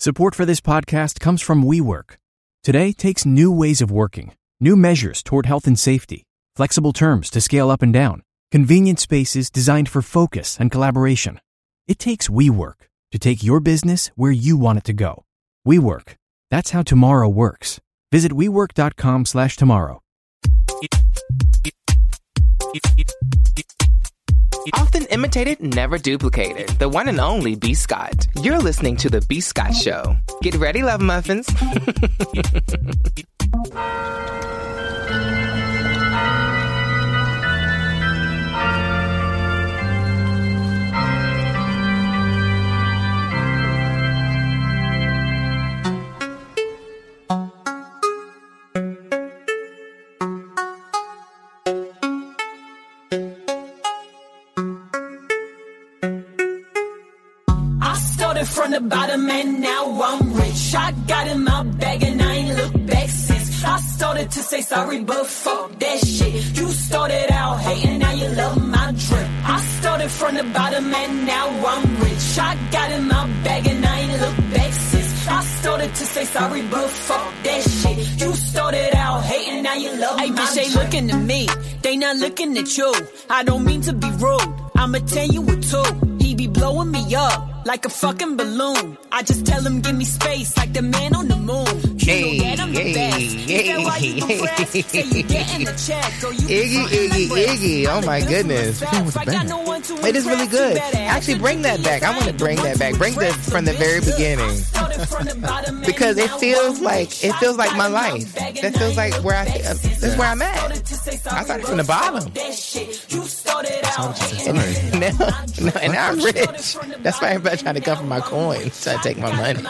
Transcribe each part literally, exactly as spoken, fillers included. Support for this podcast comes from WeWork. Today takes new ways of working, new measures toward health and safety, flexible terms to scale up and down, convenient spaces designed for focus and collaboration. It takes WeWork to take your business where you want it to go. WeWork. That's how tomorrow works. Visit WeWork.com slash tomorrow. Often imitated, never duplicated. The one and only B Scott. You're listening to The B Scott Show. Get ready, love muffins. From the bottom and now I'm rich. I got in my bag and I ain't looked back since. I started to say sorry, but fuck that shit. You started out hating, now you love my drip. I started from the bottom and now I'm rich. I got in my bag and I ain't looked back since. I started to say sorry, but fuck that shit. You started out hating, now you love hey, my bitch, drip. Hey bitch, they looking at me, they not looking at you. I don't mean to be rude, I'ma tell you a two. He be blowing me up like a fucking balloon. I just tell him give me space like the man on the moon. You hey, know that I'm the hey, best. Hey, hey, why you hey, say you getting the check or you Iggy, Iggy, Iggy. Oh my goodness. It is really good. Actually bring that back. I want to bring that back. Bring that from the very beginning. Because it feels like it feels like my life. That feels like where I uh, that's where I'm at. I started from the bottom. And now, and now I'm rich. That's why everybody trying to come for my coin, trying to take my money.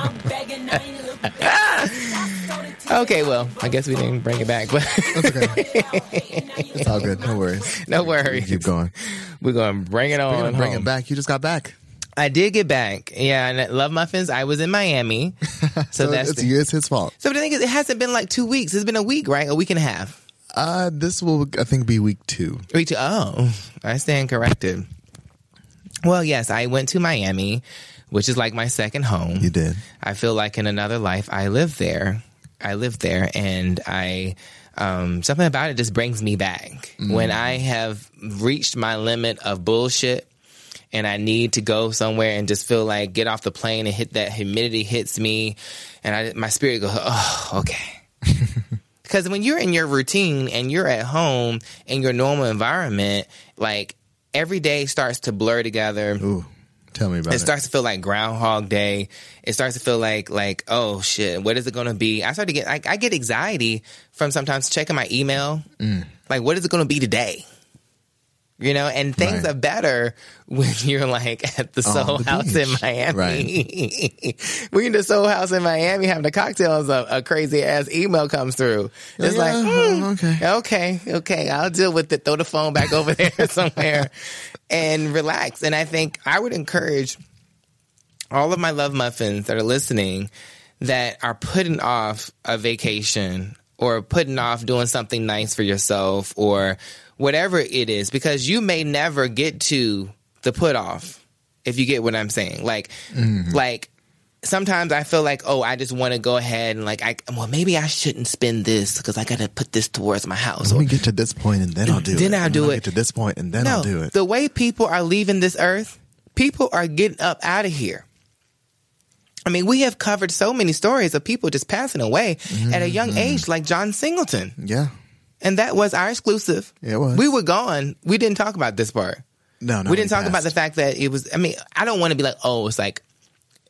Okay, well, I guess we didn't bring it back, but that's okay. It's all good. No worries. No worries. Keep going. We're gonna bring it on. We're gonna bring home. It back. You just got back. I did get back. Yeah, and Love Muffins, I was in Miami, so, so that's it's, the, it's his fault. So the thing is, it hasn't been like two weeks. It's been a week, right? A week and a half. Uh, this will, I think, be week two. Week two. Oh, I stand corrected. Well, yes, I went to Miami, which is like my second home. You did. I feel like in another life, I lived there. I lived there, and I um, something about it just brings me back. Mm. When I have reached my limit of bullshit, and I need to go somewhere and just feel like get off the plane and hit that humidity hits me, and I, my spirit goes, oh, okay. Because when you're in your routine and you're at home in your normal environment, like, every day starts to blur together. Ooh, tell me about it. It starts to feel like Groundhog Day. It starts to feel like, like, oh shit, what is it going to be? I start to get, like, I get anxiety from sometimes checking my email. Mm. Like, what is it going to be today? You know, and things right. are better when you're like at the Soul oh, the House beach. in Miami. Right. We're in the Soul House in Miami having the cocktails. A, a crazy ass email comes through. It's yeah, like, mm, okay, okay, okay. I'll deal with it. Throw the phone back over there somewhere and relax. And I think I would encourage all of my love muffins that are listening that are putting off a vacation or putting off doing something nice for yourself or whatever it is, because you may never get to the put off, if you get what I'm saying. Like, mm-hmm. like sometimes I feel like, oh, I just want to go ahead and like, I well, maybe I shouldn't spend this because I got to put this towards my house. Let me get to this point and then I'll do then it. Then I'll do I'll it. Get to this point and then no, I'll do it. The way people are leaving this earth, people are getting up out of here. I mean, we have covered so many stories of people just passing away mm-hmm. at a young mm-hmm. age, like John Singleton. Yeah. And that was our exclusive. It was. We were gone. We didn't talk about this part. No, no. We didn't talk passed. about the fact that it was, I mean, I don't want to be like, oh, it's like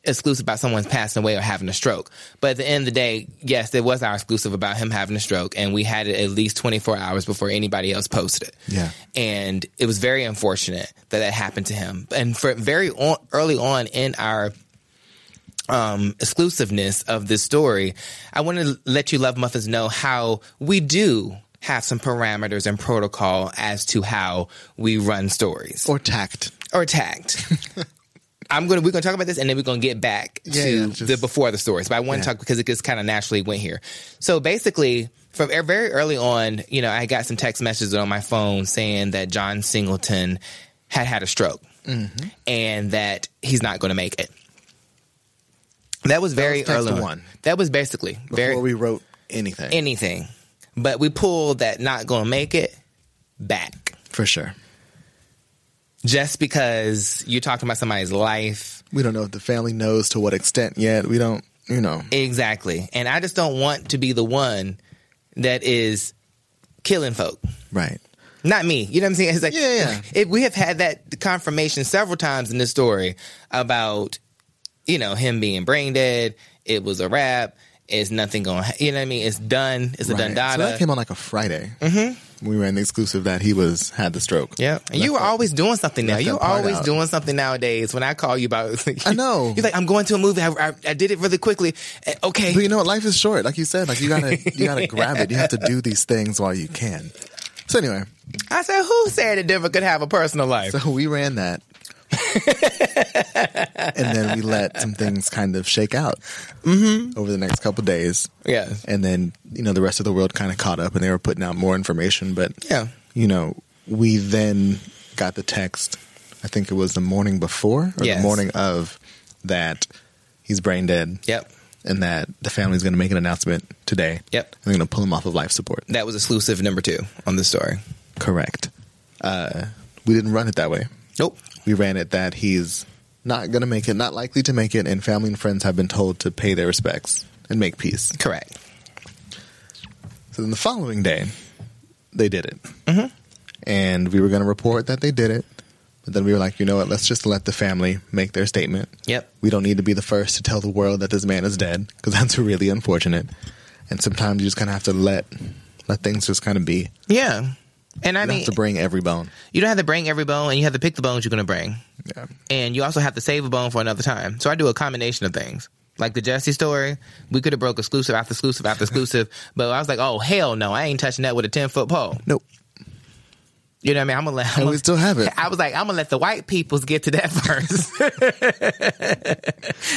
exclusive about someone's passing away or having a stroke. But at the end of the day, yes, it was our exclusive about him having a stroke. And we had it at least twenty-four hours before anybody else posted it. Yeah. And it was very unfortunate that that happened to him. And for very on, early on in our Um, exclusiveness of this story, I want to let you love muffins know how we do have some parameters and protocol as to how we run stories. Or tact. Or tact. I'm gonna we're gonna talk about this and then we're gonna get back yeah, to yeah, just, the before the stories. But I want to yeah. talk because it just kind of naturally went here. So basically, from very early on, you know, I got some text messages on my phone saying that John Singleton had had a stroke mm-hmm. and that he's not going to make it. That was very that was early one. That was basically before very, we wrote anything. Anything. But we pulled that not gonna make it back. For sure. Just because you're talking about somebody's life. We don't know if the family knows to what extent yet. We don't, you know. Exactly. And I just don't want to be the one that is killing folk. Right. Not me. You know what I'm saying? It's like, yeah, yeah. It, we have had that confirmation several times in this story about, you know, him being brain dead. It was a wrap. It's nothing going to, you know what I mean? It's done. It's right. a done-data. So that came on like a Friday. Mm-hmm. We ran the exclusive that he was had the stroke. Yeah. And you were part, always doing something now. You're always out. doing something nowadays. When I call you about like, I know. You're like, I'm going to a movie. I, I, I did it really quickly. Okay. But you know what? Life is short. Like you said, like you got to you gotta grab it. You have to do these things while you can. So anyway. I said, who said that Denver could have a personal life? So we ran that. And then we let some things kind of shake out mm-hmm. over the next couple of days. Yeah. And then, you know, the rest of the world kind of caught up and they were putting out more information. But, yeah, you know, we then got the text, I think it was the morning before or yes. the morning of, that he's brain dead. Yep. And that the family's going to make an announcement today. Yep. And they're going to pull him off of life support. That was exclusive number two on this story. Correct. Uh, we didn't run it that way. Nope. We ran it that he's not going to make it, not likely to make it, and family and friends have been told to pay their respects and make peace. Correct. So then the following day, they did it. Mm-hmm. And we were going to report that they did it, but then we were like, you know what, let's just let the family make their statement. Yep. We don't need to be the first to tell the world that this man is dead, because that's really unfortunate. And sometimes you just kind of have to let, let things just kind of be. Yeah. And I you don't mean, have to bring every bone. You don't have to bring every bone, and you have to pick the bones you're going to bring. Yeah. And you also have to save a bone for another time. So I do a combination of things. Like the Jussie story, we could have broke exclusive after exclusive after exclusive, but I was like, oh, hell no. I ain't touching that with a ten-foot pole. Nope. You know what I mean? I'm gonna let, I'm and we still have it. I was like, I'm going to let the white peoples get to that first.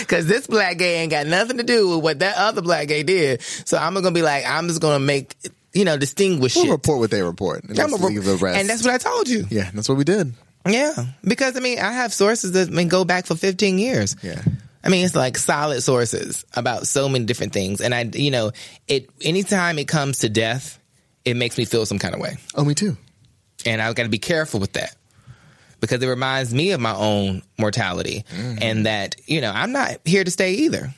Because this black gay ain't got nothing to do with what that other black gay did. So I'm going to be like, I'm just going to make... You know, distinguish we'll it. report what they report. And, I'm a, the rest. And that's what I told you. Yeah, that's what we did. Yeah. Because, I mean, I have sources that I mean, go back for fifteen years. Yeah. I mean, it's like solid sources about so many different things. And, I, you know, it anytime it comes to death, it makes me feel some kind of way. Oh, me too. And I've got to be careful with that. Because it reminds me of my own mortality. Mm-hmm. And that, you know, I'm not here to stay either.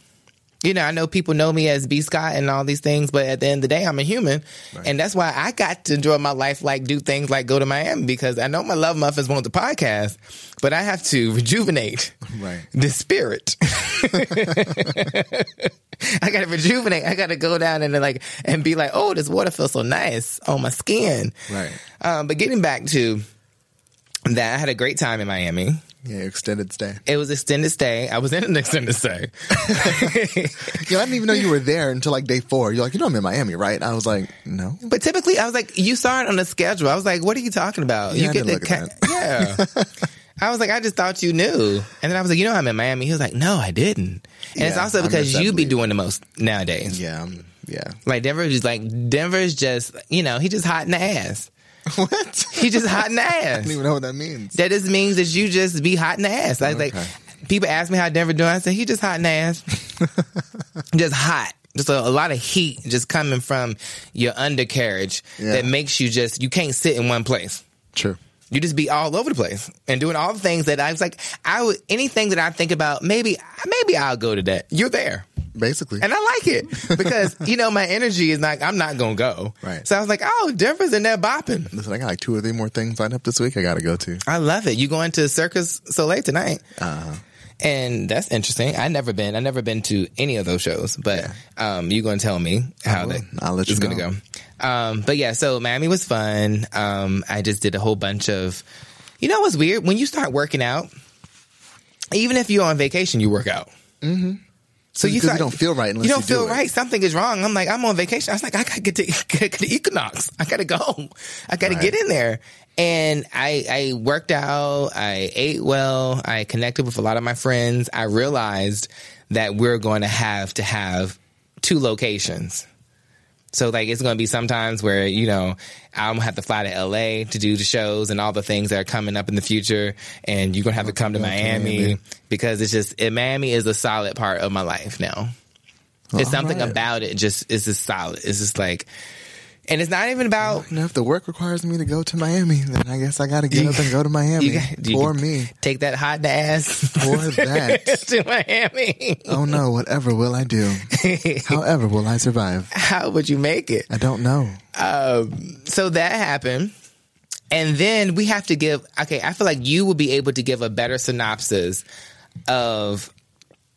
You know, I know people know me as B Scott and all these things, but at the end of the day, I'm a human. Right. And that's why I got to enjoy my life, like do things like go to Miami, because I know my love muffins want the podcast, but I have to rejuvenate right. the spirit. I got to rejuvenate. I got to go down and like and be like, oh, this water feels so nice on my skin. Right. Um, but getting back to that, I had a great time in Miami. Yeah, extended stay. It was extended stay. I was in an extended stay. Yo, I didn't even know you were there until like day four. You're like, you know I'm in Miami, right? I was like, no. But typically, I was like, you saw it on the schedule. I was like, what are you talking about? Yeah, you get the ca- yeah. I was like, I just thought you knew. And then I was like, you know I'm in Miami. He was like, no, I didn't. And yeah, it's also because you be doing the most nowadays. Yeah, yeah. Like Denver is like Denver's just, you know, he just hot in the ass. What? He just hot in the ass. I don't even know what that means. That just means that you just be hot in the ass. I was okay. like, people ask me how Denver doing. I said, he just hot in the ass. Just hot. Just a, a lot of heat just coming from your undercarriage yeah. that makes you just, you can't sit in one place. True. You just be all over the place and doing all the things that I was like, I would, anything that I think about, maybe, maybe I'll go to that. You're there. Basically. And I like it because, you know, my energy is like, I'm not going to go. Right. So I was like, oh, Denver's in there bopping. Listen, I got like two or three more things lined up this week I got to go to. I love it. You going to Circus Soleil tonight. Uh-huh. And that's interesting. I've never been. I've never been to any of those shows. But yeah. um, you're going to tell me how that is going to go. Um, but yeah, so Miami was fun. Um, I just did a whole bunch of, you know what's weird? When you start working out, even if you're on vacation, you work out. Mm-hmm. So you, start, you don't feel right unless you don't you do feel it. Right. Something is wrong. I'm like, I'm on vacation. I was like, I gotta get to, get to Equinox. I gotta go. I gotta right. get in there. And I, I worked out. I ate well. I connected with a lot of my friends. I realized that we're going to have to have two locations So, like, it's going to be sometimes where, you know, I'm going to have to fly to L A to do the shows and all the things that are coming up in the future. And you're going to have to come to Miami, Miami because it's just, it, Miami is a solid part of my life now. Well, it's something right. about it just, it's just solid. It's just like, and it's not even about... Well, if the work requires me to go to Miami, then I guess I got to get you, up and go to Miami. Got, for me. Take that hot ass. For that. To Miami. Oh no, whatever will I do? However will I survive? How would you make it? I don't know. Um, so that happened. And then we have to give... Okay, I feel like you will be able to give a better synopsis of...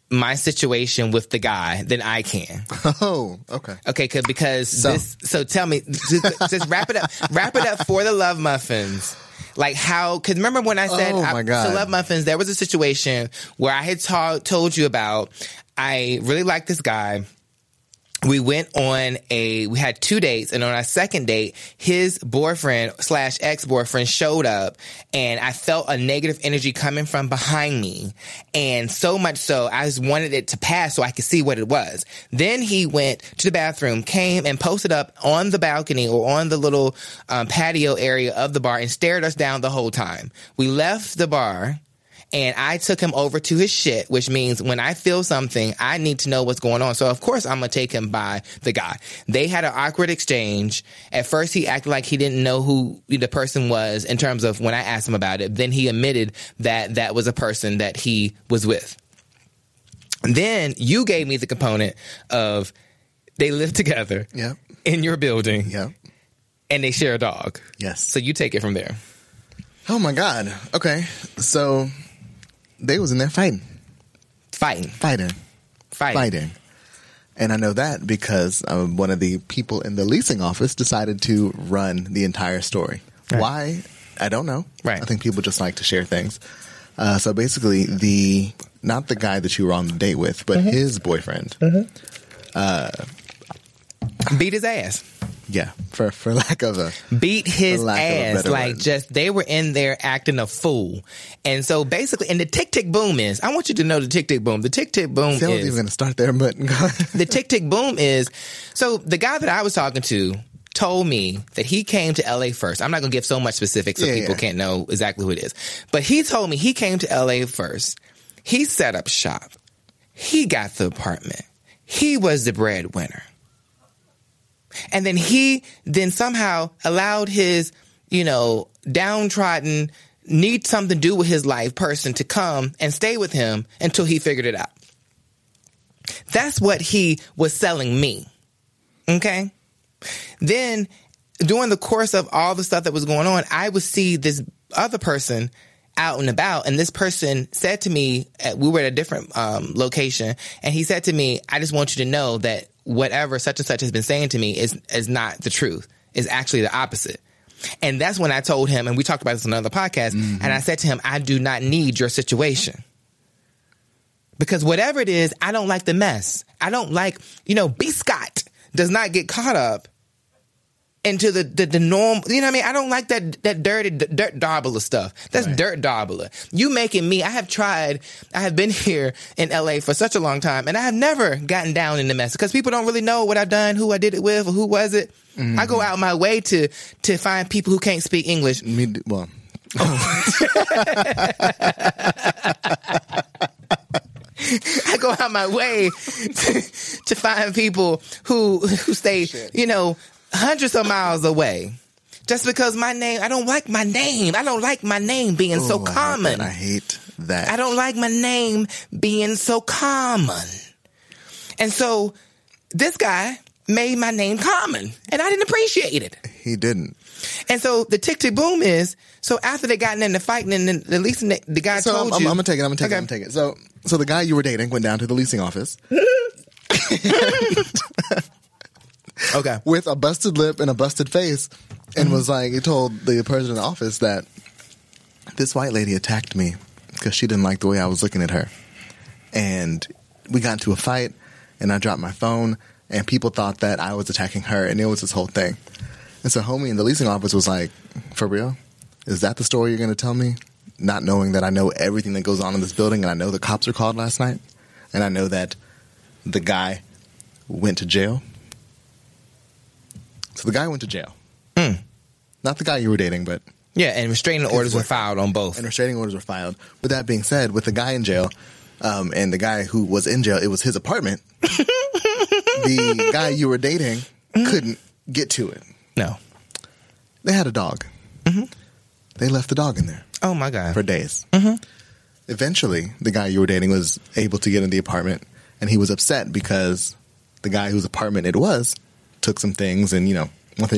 my situation with the guy than I can. Oh, okay. Okay, cause, because so. this... So tell me, just, just wrap it up. Wrap it up for the Love Muffins. Like how... Because remember when I said... Oh, my I, God. To Love Muffins, there was a situation where I had ta- told you about, I really like this guy. We went on a... We had two dates, and on our second date, his boyfriend slash ex-boyfriend showed up, and I felt a negative energy coming from behind me. And so much so, I just wanted it to pass so I could see what it was. Then he went to the bathroom, came and posted up on the balcony or on the little um, patio area of the bar and stared us down the whole time. We left the bar... And I took him over to his shit, which means when I feel something, I need to know what's going on. So, of course, I'm going to take him by the guy. They had an awkward exchange. At first, he acted like he didn't know who the person was in terms of when I asked him about it. Then he admitted that that was a person that he was with. And then you gave me the component of they live together yep. in your building yep. and they share a dog. Yes. So you take it from there. Oh, my God. Okay. So... They was in there fighting. Fighting. Fighting. Fighting. Fighting. And I know that because um, one of the people in the leasing office decided to run the entire story. Right. Why? I don't know. Right. I think people just like to share things. Uh, so basically, the not the guy that you were on the date with, but mm-hmm. his boyfriend. Mm-hmm. Uh, beat his ass. Yeah, for for lack of a beat his ass, like word. Just they were in there acting a fool, and so basically, and the tick tick boom is. I want you to know the tick tick boom. The tick tick boom. I wasn't even going to start there, but the tick tick boom is. So the guy that I was talking to told me that he came to L A first. I'm not going to give so much specifics so yeah, people yeah. can't know exactly who it is, but he told me he came to L A first. He set up shop. He got the apartment. He was the breadwinner. And then he then somehow allowed his, you know, downtrodden, need something to do with his life person to come and stay with him until he figured it out. That's what he was selling me. Okay? Then during the course of all the stuff that was going on, I would see this other person out and about, and this person said to me, we were at a different um, location, and he said to me, I just want you to know that whatever such and such has been saying to me is is not the truth. It's actually the opposite. And that's when I told him, and we talked about this on another podcast, mm-hmm. and I said to him, I do not need your situation. Because whatever it is, I don't like the mess. I don't like, you know, B Scott does not get caught up into the, the, the norm, you know what I mean? I don't like that that dirty d- dirt daubler stuff. That's right. Dirt daubler. You making me, I have tried, I have been here in L A for such a long time, and I have never gotten down in the mess because people don't really know what I've done, who I did it with, or who was it. Mm. I go out my way to to find people who can't speak English. Me, well. Oh. I go out my way to, to find people who, who stay, Shit. you know, hundreds of miles away just because my name I don't like my name I don't like my name being oh, so common I hate that I don't like my name being so common. And so this guy made my name common, and I didn't appreciate it. He didn't. And so the tick tick boom is, so after they gotten into fighting, and then the leasing, the guy so told I'm, you I'm, I'm gonna take it I'm gonna take okay. it I'm gonna take it so so the guy you were dating went down to the leasing office and, okay. with a busted lip and a busted face, and mm-hmm. was like, he told the person in the office that this white lady attacked me because she didn't like the way I was looking at her. And we got into a fight, and I dropped my phone, and people thought that I was attacking her, and it was this whole thing. And so homie in the leasing office was like, for real? Is that the story you're going to tell me? Not knowing that I know everything that goes on in this building, and I know the cops were called last night, and I know that the guy went to jail. So the guy went to jail. Mm. Not the guy you were dating, but... Yeah, and restraining orders were filed on both. And restraining orders were filed. With that being said, with the guy in jail, um, and the guy who was in jail, it was his apartment. The guy you were dating couldn't get to it. No. They had a dog. Mm-hmm. They left the dog in there. Oh, my God. For days. Mm-hmm. Eventually, the guy you were dating was able to get in the apartment, and he was upset because the guy whose apartment it was took some things, and, you know,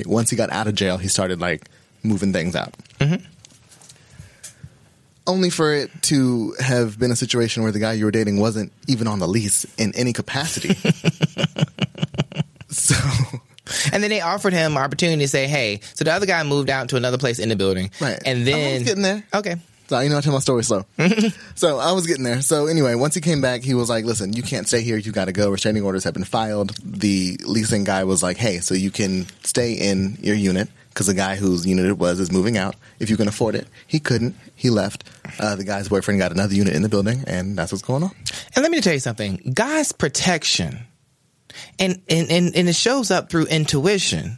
once he got out of jail, he started, like, moving things out. Mm-hmm. Only for it to have been a situation where the guy you were dating wasn't even on the lease in any capacity. So, and then they offered him opportunity to say, hey, so the other guy moved out to another place in the building. Right. And then I was getting there. Okay. So, you know, I tell my story slow. So I was getting there. So anyway, once he came back, he was like, listen, you can't stay here. You got to go. Restraining orders have been filed. The leasing guy was like, hey, so you can stay in your unit. Because the guy whose unit it was is moving out. If you can afford it. He couldn't. He left. Uh, the guy's boyfriend got another unit in the building, and that's what's going on. And let me tell you something. God's protection, and and, and, and it shows up through intuition.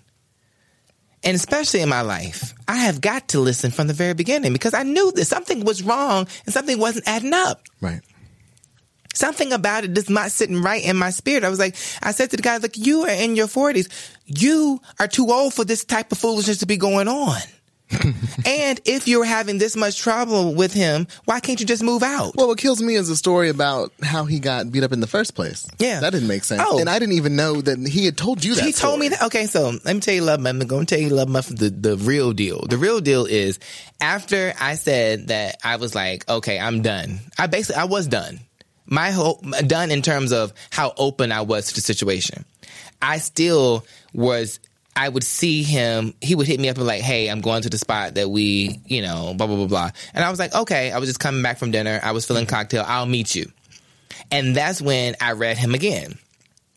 And especially in my life, I have got to listen from the very beginning because I knew that something was wrong and something wasn't adding up. Right. Something about it is not sitting right in my spirit. I was like, I said to the guy, like, you are in your forties. You are too old for this type of foolishness to be going on. And if you're having this much trouble with him, why can't you just move out? Well, what kills me is the story about how he got beat up in the first place. Yeah. That didn't make sense. Oh. And I didn't even know that he had told you that. He told story. me that. Okay, so let me tell you, Love Muff. I'm going to tell you, Love Muff, the, the real deal. The real deal is after I said that, I was like, okay, I'm done. I basically, I was done. My whole done in terms of how open I was to the situation. I still was, I would see him, he would hit me up and like, hey, I'm going to the spot that we, you know, blah, blah, blah, blah. And I was like, okay, I was just coming back from dinner. I was feeling cocktail. I'll meet you. And that's when I read him again.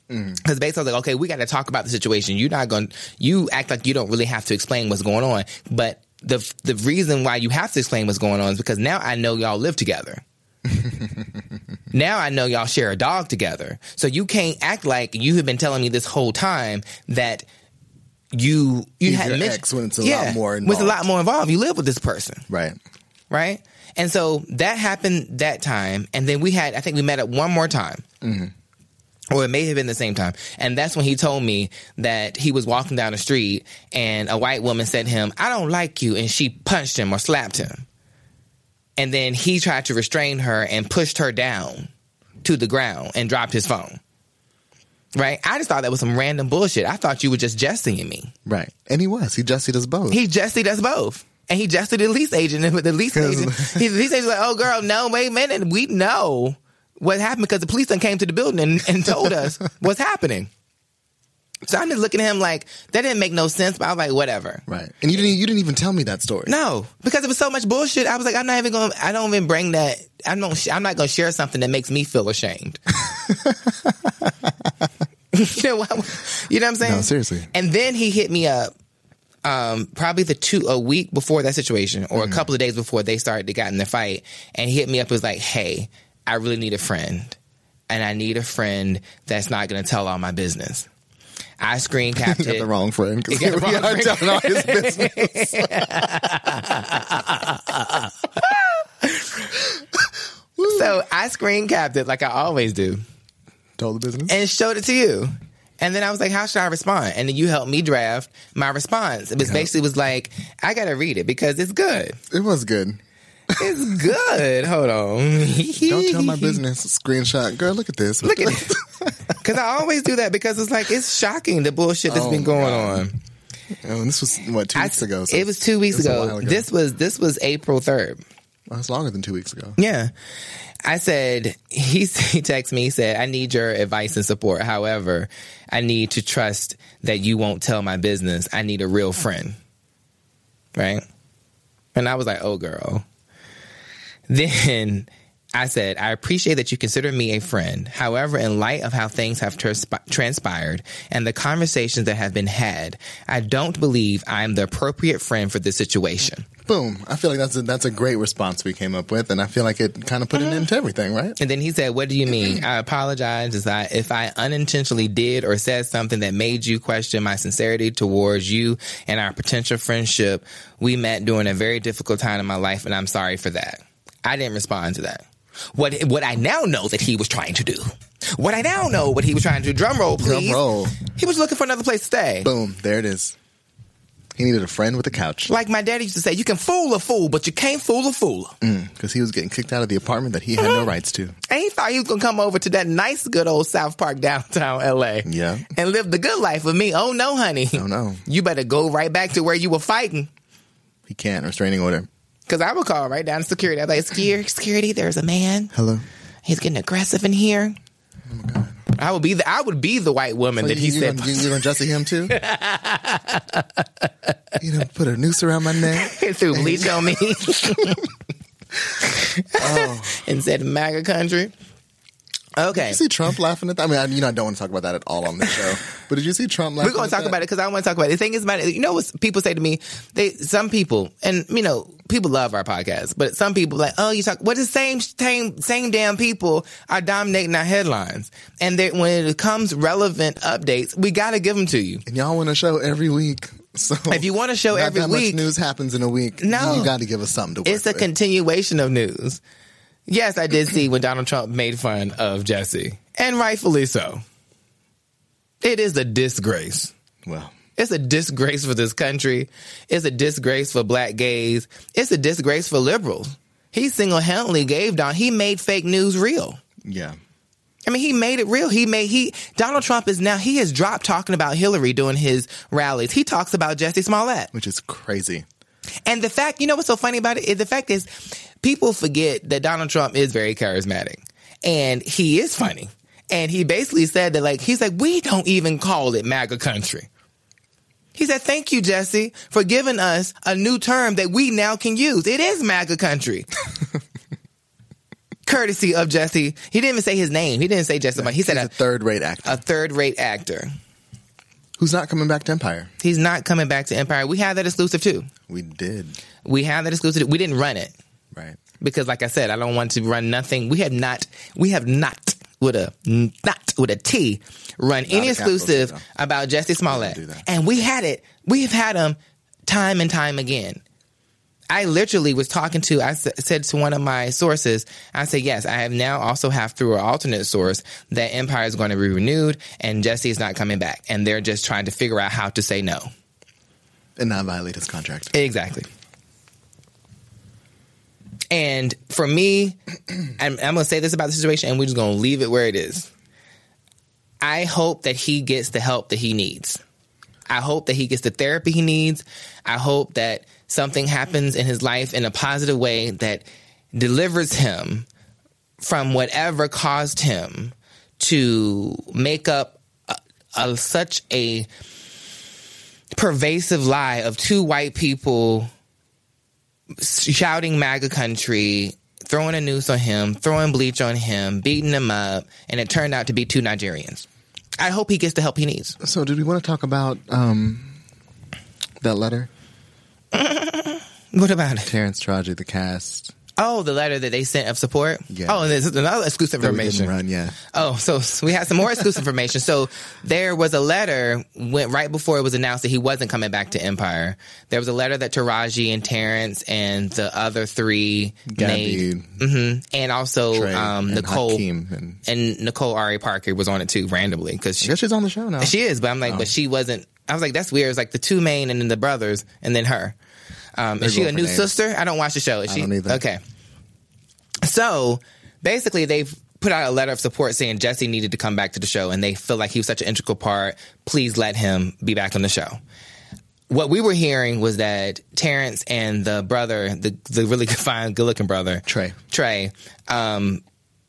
Because mm. basically I was like, okay, we got to talk about the situation. You're not going to, you act like you don't really have to explain what's going on. But the the reason why you have to explain what's going on is because now I know y'all live together. Now I know y'all share a dog together. So you can't act like you have been telling me this whole time that you you hadn't mentioned ex when it's a yeah, lot more involved. When it's a lot more involved. You live with this person. Right. Right? And so that happened that time. And then we had, I think we met up one more time. Mm-hmm. Or it may have been the same time. And that's when he told me that he was walking down the street and a white woman said to him, I don't like you. And she punched him or slapped him. And then he tried to restrain her and pushed her down to the ground and dropped his phone. Right? I just thought that was some random bullshit. I thought you were just Jussieing me. Right. And he was. He Jussied us both. He Jussied us both. And he Jussied the lease agent. And the lease agent, he, the lease agent was like, oh, girl, no, wait a minute. We know what happened because the police then came to the building and, and told us what's happening. So I'm just looking at him like, that didn't make no sense, but I was like, whatever. Right. And you didn't you didn't even tell me that story. No, because it was so much bullshit. I was like, I'm not even going to, I don't even bring that, I don't, I'm not going to share something that makes me feel ashamed. you, know what, you know what I'm saying? No, seriously. And then he hit me up um, probably the two, a week before that situation or mm-hmm. a couple of days before they started, they got in the fight. And he hit me up and was like, hey, I really need a friend. And I need a friend that's not going to tell all my business. I screen captured. You got the wrong friend because we wrong are telling all his business. So I screen capped it like I always do. Told the business. And showed it to you. And then I was like, how should I respond? And then you helped me draft my response. It was yeah. basically was like, I got to read it because it's good. It was good. It's good. Hold on. Don't tell my business. Screenshot. Girl, look at this. Look at this. Because I always do that because it's like, it's shocking the bullshit that's oh been going on. Oh, this was, what, two I, weeks ago? So it was two weeks was ago. ago. This was this was April third. Well, that's longer than two weeks ago. Yeah. I said, he, he texted me, he said, I need your advice and support. However, I need to trust that you won't tell my business. I need a real friend. Right? And I was like, oh, girl. Then I said, I appreciate that you consider me a friend. However, in light of how things have transp- transpired and the conversations that have been had, I don't believe I'm the appropriate friend for this situation. Boom. I feel like that's a, that's a great response we came up with, and I feel like it kind of put mm-hmm. an end to everything, right? And then he said, what do you mean? I apologize if I, if I unintentionally did or said something that made you question my sincerity towards you and our potential friendship. We met during a very difficult time in my life, and I'm sorry for that. I didn't respond to that. What what I now know that he was trying to do. What I now know what he was trying to do. Drum roll, please. Drum roll. He was looking for another place to stay. Boom. There it is. He needed a friend with a couch. Like my daddy used to say, you can fool a fool, but you can't fool a fool. Because mm, he was getting kicked out of the apartment that he had mm-hmm. no rights to. And he thought he was going to come over to that nice, good old South Park downtown L A. Yeah. And live the good life with me. Oh, no, honey. Oh, no. You better go right back to where you were fighting. He can't. Restraining order. Because I would call right down to security. I'd be like, security, security, there's a man. Hello. He's getting aggressive in here. Oh, my God. I would be the, I would be the white woman so that you, he you said. Gonna, you going to Jussie him, too? You know, put a noose around my neck. Threw bleach on me. Oh. And said MAGA country. Okay. Did you see Trump laughing at that? I mean, I, you know, I don't want to talk about that at all on this show. But did you see Trump laughing at that? We're going to talk about it because I want to talk about it. The thing is about it, you know what people say to me? They Some people, and, you know, people love our podcast, but some people like, oh, you talk, well, the same, same, same damn people are dominating our headlines. And they, when it comes relevant updates, we got to give them to you. And y'all want a show every week. So if you want a show every week. Not that much news happens in a week. No. You got to give us something to work with. It's a continuation of news. Yes, I did see when Donald Trump made fun of Jussie. And rightfully so. It is a disgrace. Well. It's a disgrace for this country. It's a disgrace for black gays. It's a disgrace for liberals. He single-handedly gave Don. He made fake news real. Yeah. I mean, he made it real. He made, he, Donald Trump is now, he has dropped talking about Hillary during his rallies. He talks about Jussie Smollett. Which is crazy. And the fact, you know what's so funny about it? The fact is, people forget that Donald Trump is very charismatic. And he is funny. And he basically said that, like, he's like, we don't even call it MAGA country. He said, thank you, Jussie, for giving us a new term that we now can use. It is MAGA country. Courtesy of Jussie. He didn't even say his name. He didn't say Jussie. Yeah, he said a, a third-rate actor. A third-rate actor. Who's not coming back to Empire. He's not coming back to Empire. We had that exclusive, too. We did. We had that exclusive. We didn't run it. Right. Because, like I said, I don't want to run nothing. We have not, we have not, with a, not, with a T, run not any exclusive capital, no. about Jussie Smollett. And we had it. We've had him time and time again. I literally was talking to, I said to one of my sources, I said, yes, I have now also have through an alternate source that Empire is going to be renewed and Jussie is not coming back. And they're just trying to figure out how to say no. And not violate his contract. Exactly. And for me, I'm, I'm going to say this about the situation and we're just going to leave it where it is. I hope that he gets the help that he needs. I hope that he gets the therapy he needs. I hope that something happens in his life in a positive way that delivers him from whatever caused him to make up a, a, such a pervasive lie of two white people shouting MAGA country, throwing a noose on him, throwing bleach on him, beating him up, and it turned out to be two Nigerians. I hope he gets the help he needs. So, did we want to talk about um, that letter? What about it? Terrence, Taraji, the cast. Oh, the letter that they sent of support? Yeah. Oh, and there's another exclusive that information. Run, yeah. Oh, so, so we had some more exclusive information. So there was a letter went right before it was announced that he wasn't coming back to Empire. There was a letter that Taraji and Terrence and the other three Gabby, made. Mm-hmm. And also Trey, um, and Nicole. And, and Nicole Ari Parker was on it too, randomly. Because she, she's on the show now. She is, but I'm like, oh. but she wasn't. I was like, that's weird. It's like the two main and then the brothers and then her. Um, is she a new names. sister? I don't watch the show. Is she? I don't either. Okay. So basically, they've put out a letter of support saying Jussie needed to come back to the show, and they feel like he was such an integral part. Please let him be back on the show. What we were hearing was that Terrence and the brother, the the really fine, good-looking brother, Trey, Trey, um,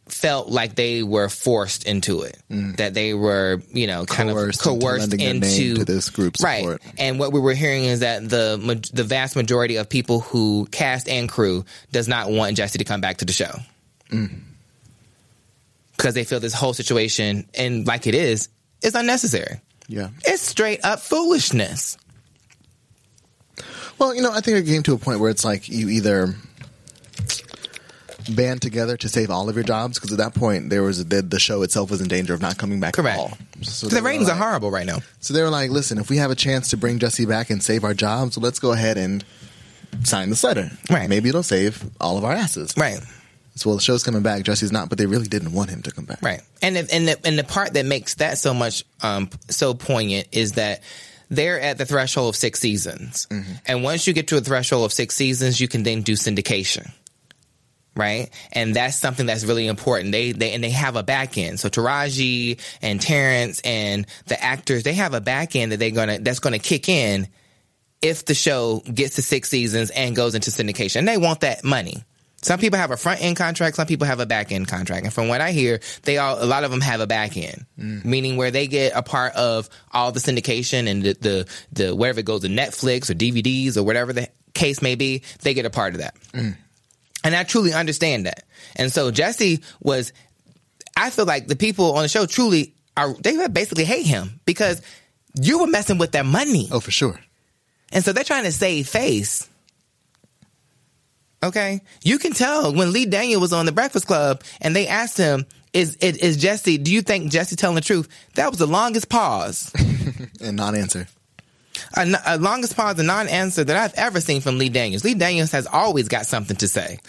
felt like they were forced into it, mm. that they were, you know, kind coerced of coerced into, into to this group support. Right. And what we were hearing is that the the vast majority of people who cast and crew does not want Jussie to come back to the show. Mm. Because they feel this whole situation, and like it is, is unnecessary. Yeah. It's straight up foolishness. Well, you know, I think it came to a point where it's like you either band together to save all of your jobs, because at that point there was the, the show itself was in danger of not coming back Correct. At all. So the ratings like, are horrible right now. So they were like, listen, if we have a chance to bring Jussie back and save our jobs, let's go ahead and sign this letter. Right. Maybe it'll save all of our asses. Right. So, well, the show's coming back, Jussie's not, but they really didn't want him to come back. Right. And the, and the, and the part that makes that so much um, so poignant is that they're at the threshold of six seasons. Mm-hmm. And once you get to a threshold of six seasons, you can then do syndication. Right? And that's something that's really important. They they and they have a back end. So Taraji and Terrence and the actors, they have a back end that they're gonna that's gonna kick in if the show gets to six seasons and goes into syndication. And they want that money. Some people have a front end contract, some people have a back end contract. And from what I hear, they all a lot of them have a back end. Mm. Meaning where they get a part of all the syndication and the the, the wherever it goes to Netflix or D V Ds or whatever the case may be, they get a part of that. Mm. And I truly understand that. And so Jussie was, I feel like the people on the show truly are, they basically hate him because you were messing with their money. Oh, for sure. And so they're trying to save face. Okay? You can tell when Lee Daniels was on The Breakfast Club and they asked him, is, is, is Jussie, do you think Jussie telling the truth? That was the longest pause. And non-answer. A, a longest pause, a non-answer that I've ever seen from Lee Daniels. Lee Daniels has always got something to say.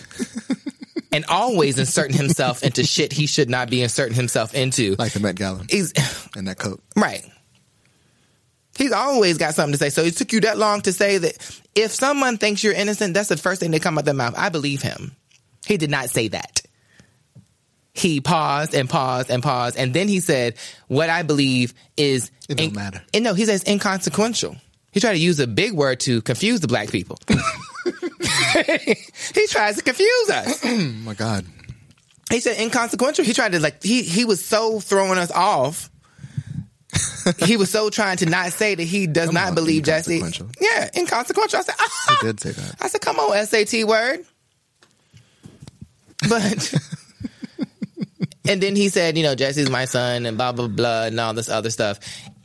And always inserting himself into shit he should not be inserting himself into. Like the Met Gala. He's, and that coat. Right. He's always got something to say. So it took you that long to say that if someone thinks you're innocent, that's the first thing that comes out their mouth. I believe him. He did not say that. He paused and paused and paused. And then he said, what I believe is... It don't in- matter. And no, he says inconsequential. He tried to use a big word to confuse the black people. He tries to confuse us. Oh, my God. He said inconsequential. He tried to, like, he, he was so throwing us off. He was so trying to not say that he does come not on, believe Jussie. Yeah, inconsequential. I said, ah. He did say that. I said, come on, S A T word. But... And then he said, you know, Jussie's my son and blah, blah, blah, and all this other stuff.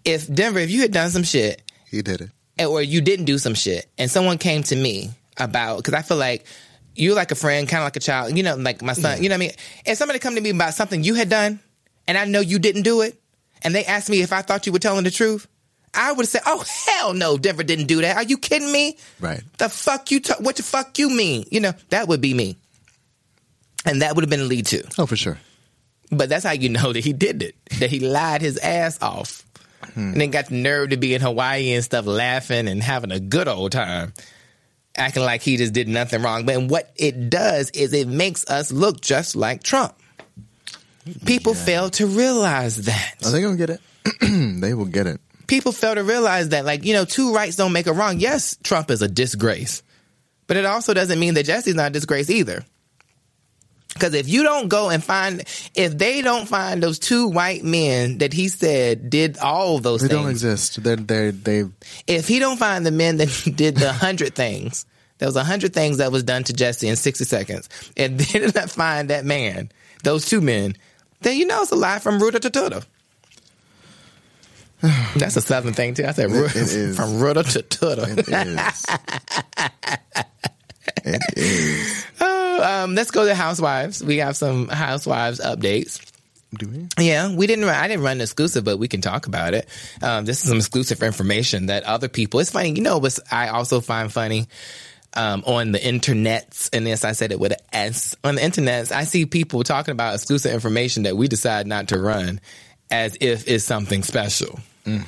If Denver, if you had done some shit. He did it. Or you didn't do some shit. And someone came to me about, because I feel like you're like a friend, kind of like a child, you know, like my son, yeah. You know what I mean? And somebody come to me about something you had done and I know you didn't do it. And they asked me if I thought you were telling the truth. I would say, oh, hell no, Denver didn't do that. Are you kidding me? Right. The fuck you, t- what the fuck you mean? You know, that would be me. And that would have been a lead to. Oh, for sure. But that's how you know that he did it, that he lied his ass off. Hmm. And then got the nerve to be in Hawaii and stuff laughing and having a good old time, acting like he just did nothing wrong. But what it does is it makes us look just like Trump. People yeah. fail to realize that. Are they going to get it? They will get it. People fail to realize that, like, you know, two rights don't make a wrong. Yes, Trump is a disgrace. But it also doesn't mean that Jussie's not a disgrace either. Because if you don't go and find, if they don't find those two white men that he said did all those things. They don't exist. They're, they're, they. If he don't find the men that did the hundred things, there was a hundred things that was done to Jussie in sixty seconds, and they did not find that man, those two men, then you know it's a lie from Ruta to Tuta. That's a Southern thing, too. I said Ruta, it is. From Ruta to Tuta. It is. It is. Um, let's go to Housewives. We have some Housewives updates. Do we? Yeah, we didn't. Run, I didn't run an exclusive, but we can talk about it. Um, this is some exclusive information that other people. It's funny, you know. What I also find funny um, on the internets, and this I said it with an S. On the internets, I see people talking about exclusive information that we decide not to run, as if it's something special. Mm.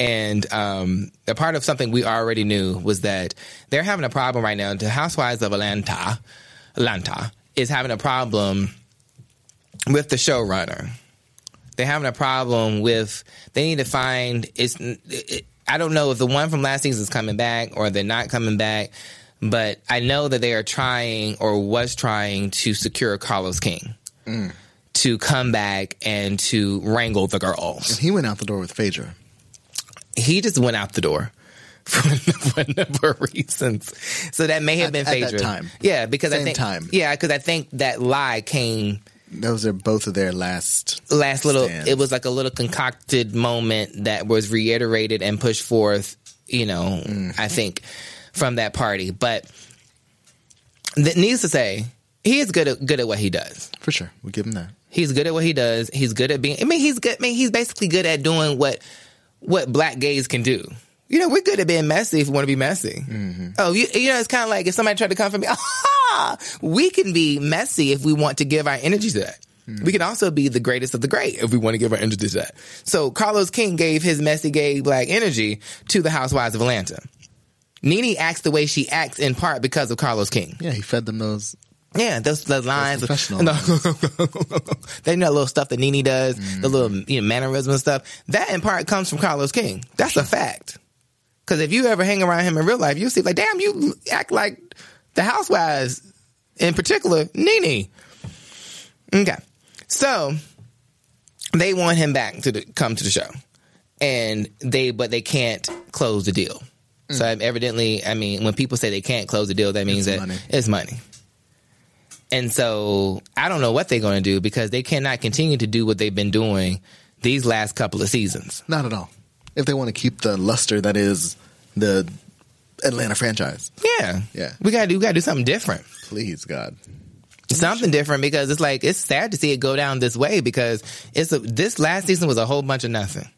And um, a part of something we already knew was that they're having a problem right now. The Housewives of Atlanta. Atlanta is having a problem with the showrunner. They're having a problem with, they need to find, it's. It, I don't know if the one from last season is coming back or they're not coming back, but I know that they are trying or was trying to secure Carlos King mm. to come back and to wrangle the girls. And he went out the door with Phaedra. He just went out the door. for a number of reasons. So that may have at, been Phaedra. At that time. Yeah, because Same I think time. Yeah, because I think that lie came. Those are both of their last last little. Stands. It was like a little concocted moment that was reiterated and pushed forth. You know, mm. I think from that party, but th- needless to say, he is good at, good at what he does. For sure, we we'll give him that. He's good at what he does. He's good at being. I mean, he's good. I mean, he's basically good at doing what what black gays can do. You know, we're good at being messy if we want to be messy. Mm-hmm. Oh, you, you know, it's kind of like if somebody tried to come for me. We can be messy if we want to give our energy to that. Mm. We can also be the greatest of the great if we want to give our energy to that. So Carlos King gave his messy gay black energy to the Housewives of Atlanta. NeNe acts the way she acts in part because of Carlos King. Yeah, he fed them those. Yeah, those, those lines. Those professional lines. They know little stuff that NeNe does, mm. the little you know, mannerism and stuff. That in part comes from Carlos King. That's a fact. Because if you ever hang around him in real life, you'll see like, damn, you act like the Housewives, in particular, NeNe. Okay. So they want him back to the, come to the show, and they but they can't close the deal. Mm. So evidently, I mean, when people say they can't close the deal, that means it's that money. It's money. And so I don't know what they're going to do because they cannot continue to do what they've been doing these last couple of seasons. Not at all. If they want to keep the luster that is the Atlanta franchise. Yeah. Yeah. We got to do we got to do something different. Please, God. Something different because it's like it's sad to see it go down this way because it's a, this last season was a whole bunch of nothing.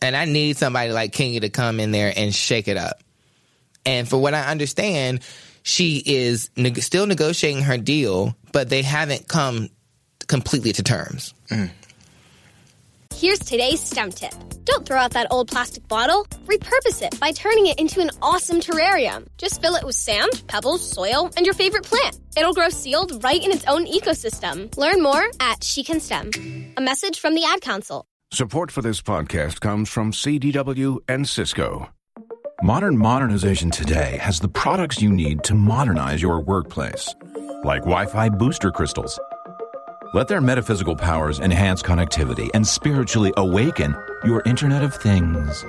And I need somebody like Kingy to come in there and shake it up. And for what I understand, she is neg- still negotiating her deal, but they haven't come completely to terms. Mm. Here's today's STEM tip. Don't throw out that old plastic bottle. Repurpose it by turning it into an awesome terrarium. Just fill it with sand, pebbles, soil, and your favorite plant. It'll grow sealed right in its own ecosystem. Learn more at She Can STEM. A message from the Ad Council. Support for this podcast comes from C D W and Cisco. Modern modernization today has the products you need to modernize your workplace, like Wi-Fi booster crystals. Let their metaphysical powers enhance connectivity and spiritually awaken your Internet of Things.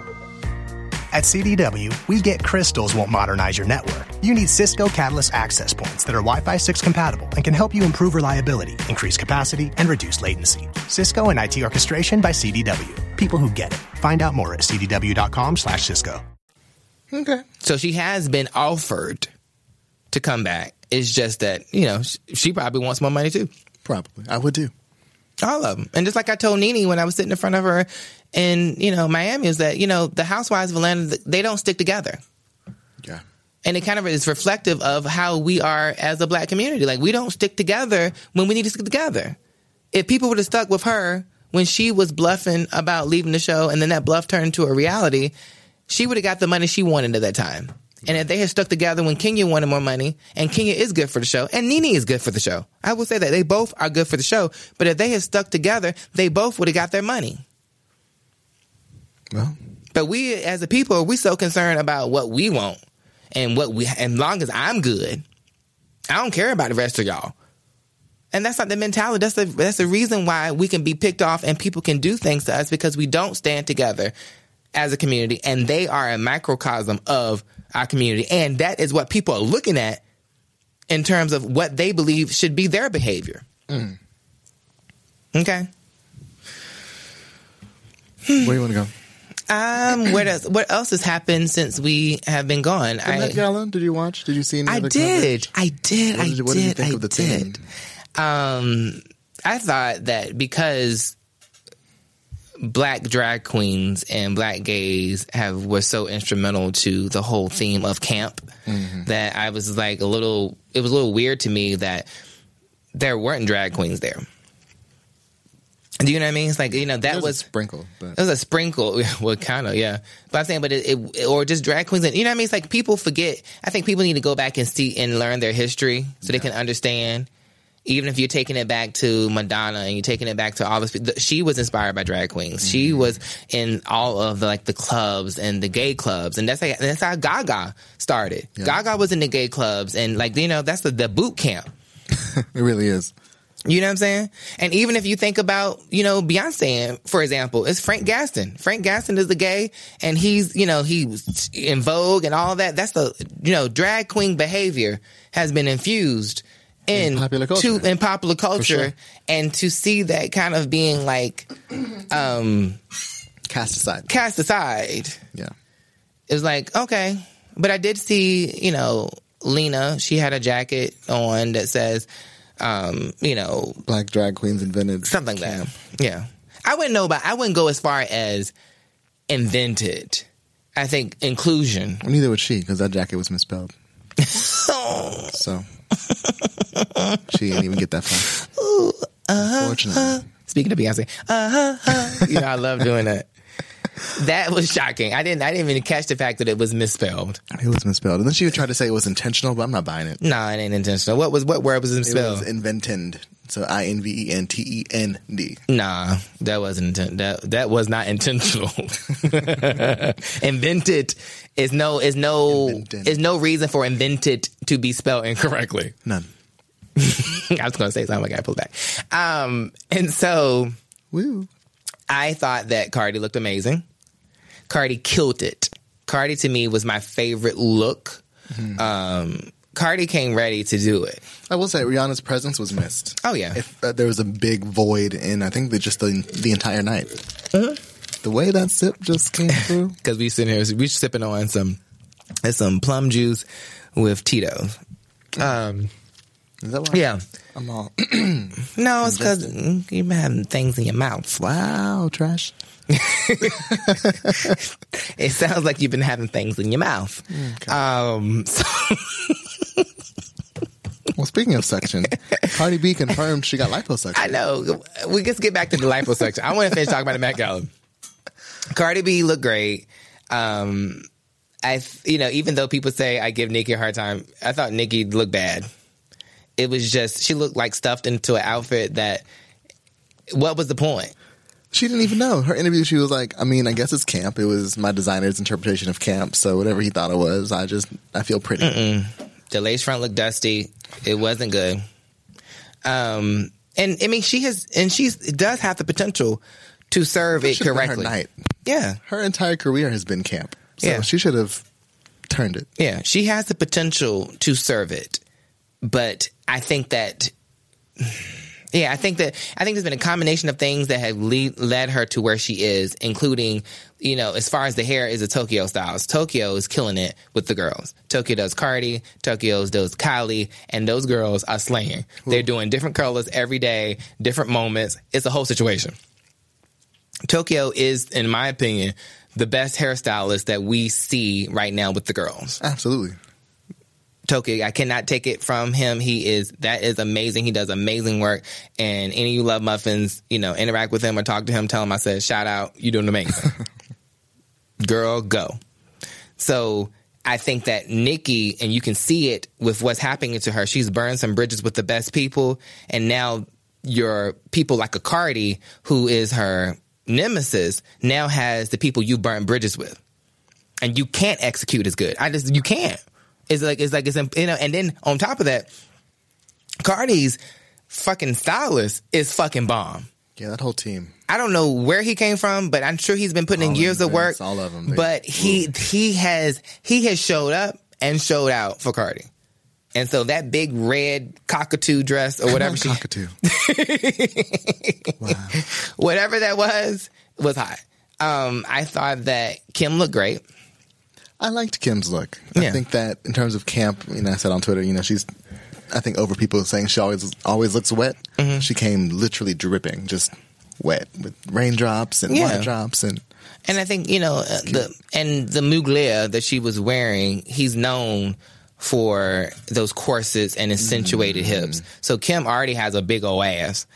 At C D W, we get crystals won't modernize your network. You need Cisco Catalyst access points that are Wi-Fi six compatible and can help you improve reliability, increase capacity, and reduce latency. Cisco and I T orchestration by C D W. People who get it. Find out more at c d w dot com slash cisco. Okay. So she has been offered to come back. It's just that, you know, she probably wants more money too. Probably. I would do. All of them. And just like I told NeNe when I was sitting in front of her in, you know, Miami, is that, you know, the Housewives of Atlanta, they don't stick together. Yeah. And it kind of is reflective of how we are as a black community. Like, we don't stick together when we need to stick together. If people would have stuck with her when she was bluffing about leaving the show and then that bluff turned into a reality, she would have got the money she wanted at that time. And if they had stuck together when Kenya wanted more money, and Kenya is good for the show, and NeNe is good for the show. I will say that. They both are good for the show. But if they had stuck together, they both would have got their money. Well. But we, as a people, we're so concerned about what we want. And what we, and long as I'm good, I don't care about the rest of y'all. And that's not the mentality. That's the, that's the reason why we can be picked off and people can do things to us because we don't stand together as a community. And they are a microcosm of our community, and that is what people are looking at in terms of what they believe should be their behavior. Mm. Okay, where do you want to go? Um, where does what else has happened since we have been gone? The Met Gala. Did you watch? Did you see any? I did. Coverage? I did. What did I you, what did. Did you think I of the did. Thing? Um, I thought that because black drag queens and black gays have were so instrumental to the whole theme of camp mm-hmm. that I was like a little, it was a little weird to me that there weren't drag queens there. Do you know what I mean? It's like, you know, that was, was a sprinkle. But. It was a sprinkle. Well, kind of, yeah. But I'm saying, but it, it, or just drag queens. And, you know what I mean? It's like people forget. I think people need to go back and see and learn their history so yeah. they can understand. Even if you're taking it back to Madonna and you're taking it back to all this, she was inspired by drag queens. Mm-hmm. She was in all of the, like the clubs and the gay clubs, and that's like, that's how Gaga started. Yeah. Gaga was in the gay clubs, and like you know, that's the, the boot camp. It really is. You know what I'm saying? And even if you think about, you know, Beyonce, for example, it's Frank Gaston. Frank Gaston is the gay, and he's, you know, he was in Vogue and all that. That's the, you know, drag queen behavior has been infused in, in popular culture, to, in popular culture sure. and to see that kind of being like um, cast aside. Cast aside. Yeah. It was like, okay. But I did see, you know, Lena, she had a jacket on that says, Um, you know, Black drag queens invented something like that. Yeah, I wouldn't know, but I wouldn't go as far as invented. I think inclusion. Well, neither would she, because that jacket was misspelled. Oh. So she didn't even get that far. Ooh, uh-huh, unfortunately, uh-huh. Speaking of Beyonce, uh-huh, uh-huh. You know, I love doing that. That was shocking. I didn't. I didn't even catch the fact that it was misspelled. It was misspelled, and then she would try to say it was intentional, but I'm not buying it. No, nah, it ain't intentional. What was what word was misspelled? It was inventend. So I N V E N T E N D. Nah, that wasn't intent. That that was not intentional. Invented is no is no inventend. Is no reason for invented to be spelled incorrectly. None. I was going to say something. I got to pull back. Um, and so, woo. I thought that Cardi looked amazing. Cardi killed it. Cardi, to me, was my favorite look. Mm-hmm. Um, Cardi came ready to do it. I will say Rihanna's presence was missed. Oh, yeah. If, uh, there was a big void in, I think, the, just the, the entire night. Uh-huh. The way that sip just came through. Because we sitting here, we sipping on some some plum juice with Tito's. Um, Is that why? Yeah. I'm all no, it's because you've been having things in your mouth. Wow, trash. It sounds like you've been having things in your mouth. Okay. Um, so well, speaking of suction, Cardi B confirmed she got liposuction. I know. We just get back to the liposuction. I want to finish talking about the Met Gala. Cardi B looked great. Um, I, you know, even though people say I give Nicki a hard time, I thought Nicki looked bad. It was just, she looked like stuffed into an outfit that, what was the point? She didn't even know. Her interview, she was like, I mean, I guess it's camp. It was my designer's interpretation of camp. So whatever he thought it was, I just, I feel pretty. Mm-mm. The lace front looked dusty. It wasn't good. Um, and I mean, she has, and she does have the potential to serve it correctly. Her night. Yeah. Her entire career has been camp. So yeah. She should have turned it. Yeah. She has the potential to serve it. But I think that, yeah, I think that, I think there's been a combination of things that have lead, led her to where she is, including, you know, as far as the hair is the Tokyo styles. Tokyo is killing it with the girls. Tokyo does Cardi, Tokyo does Kylie, and those girls are slaying. Ooh. They're doing different colors every day, different moments. It's a whole situation. Tokyo is, in my opinion, the best hairstylist that we see right now with the girls. Absolutely. Tokyo, I cannot take it from him. He is, that is amazing. He does amazing work. And any of you love muffins, you know, interact with him or talk to him. Tell him I said, shout out, you doing amazing. Girl, go. So I think that Nicki, and you can see it with what's happening to her. She's burned some bridges with the best people. And now your people like a Cardi, who is her nemesis, now has the people you burn bridges with. And you can't execute as good. I just, you can't. It's like, it's like, it's, you know, and then on top of that, Cardi's fucking stylist is fucking bomb. Yeah, that whole team. I don't know where he came from, but I'm sure he's been putting all in years of work. All of them. But he, he has, he has showed up and showed out for Cardi. And so that big red cockatoo dress or whatever. She, cockatoo. Wow. Whatever that was, was hot. Um, I thought that Kim looked great. I liked Kim's look. I yeah. think that in terms of camp, you know, I said on Twitter, you know, she's, I think, over people saying she always always looks wet. Mm-hmm. She came literally dripping, just wet with raindrops and yeah. water drops. And and I think, you know, the and the Mugler that she was wearing, he's known for those corsets and accentuated mm-hmm. hips. So Kim already has a big old ass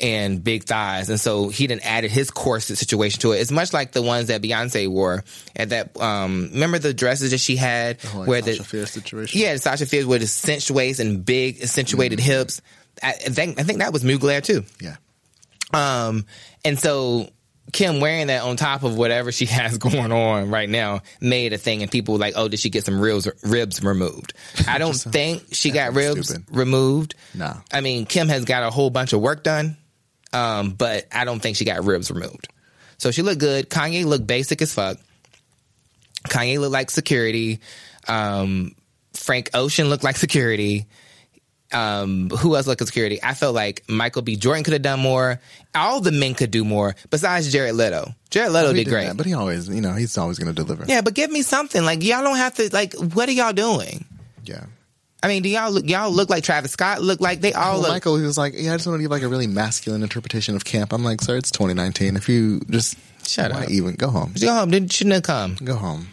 and big thighs, and so he then added his corset situation to it. It's much like the ones that Beyonce wore at that. Um, remember the dresses that she had, oh, like where Sasha the Fierce situation. Yeah, the Sasha Fierce with the cinched waist and big accentuated mm-hmm. hips. I, I think I think that was Mugler too. Yeah. Um, and so Kim wearing that on top of whatever she has going on right now made a thing, and people were like, oh, did she get some ribs, ribs removed? I don't think she got ribs stupid. removed. No. I mean, Kim has got a whole bunch of work done, um, but I don't think she got ribs removed. So she looked good. Kanye looked basic as fuck. Kanye looked like security. Um, Frank Ocean looked like security. Um, who else looked at security? I felt like Michael B. Jordan could have done more. All the men could do more besides Jared Leto. Jared Leto oh, did, did great. That, but he always, you know, he's always going to deliver. Yeah, but give me something. Like, y'all don't have to, like, what are y'all doing? Yeah. I mean, do y'all look, y'all look like Travis Scott? Look like they all well, look. Michael, he was like, yeah, I just want to give like a really masculine interpretation of camp. I'm like, sir, it's twenty nineteen. If you just shut up, even go home. Just go home. Didn't shouldn't have come. Go home.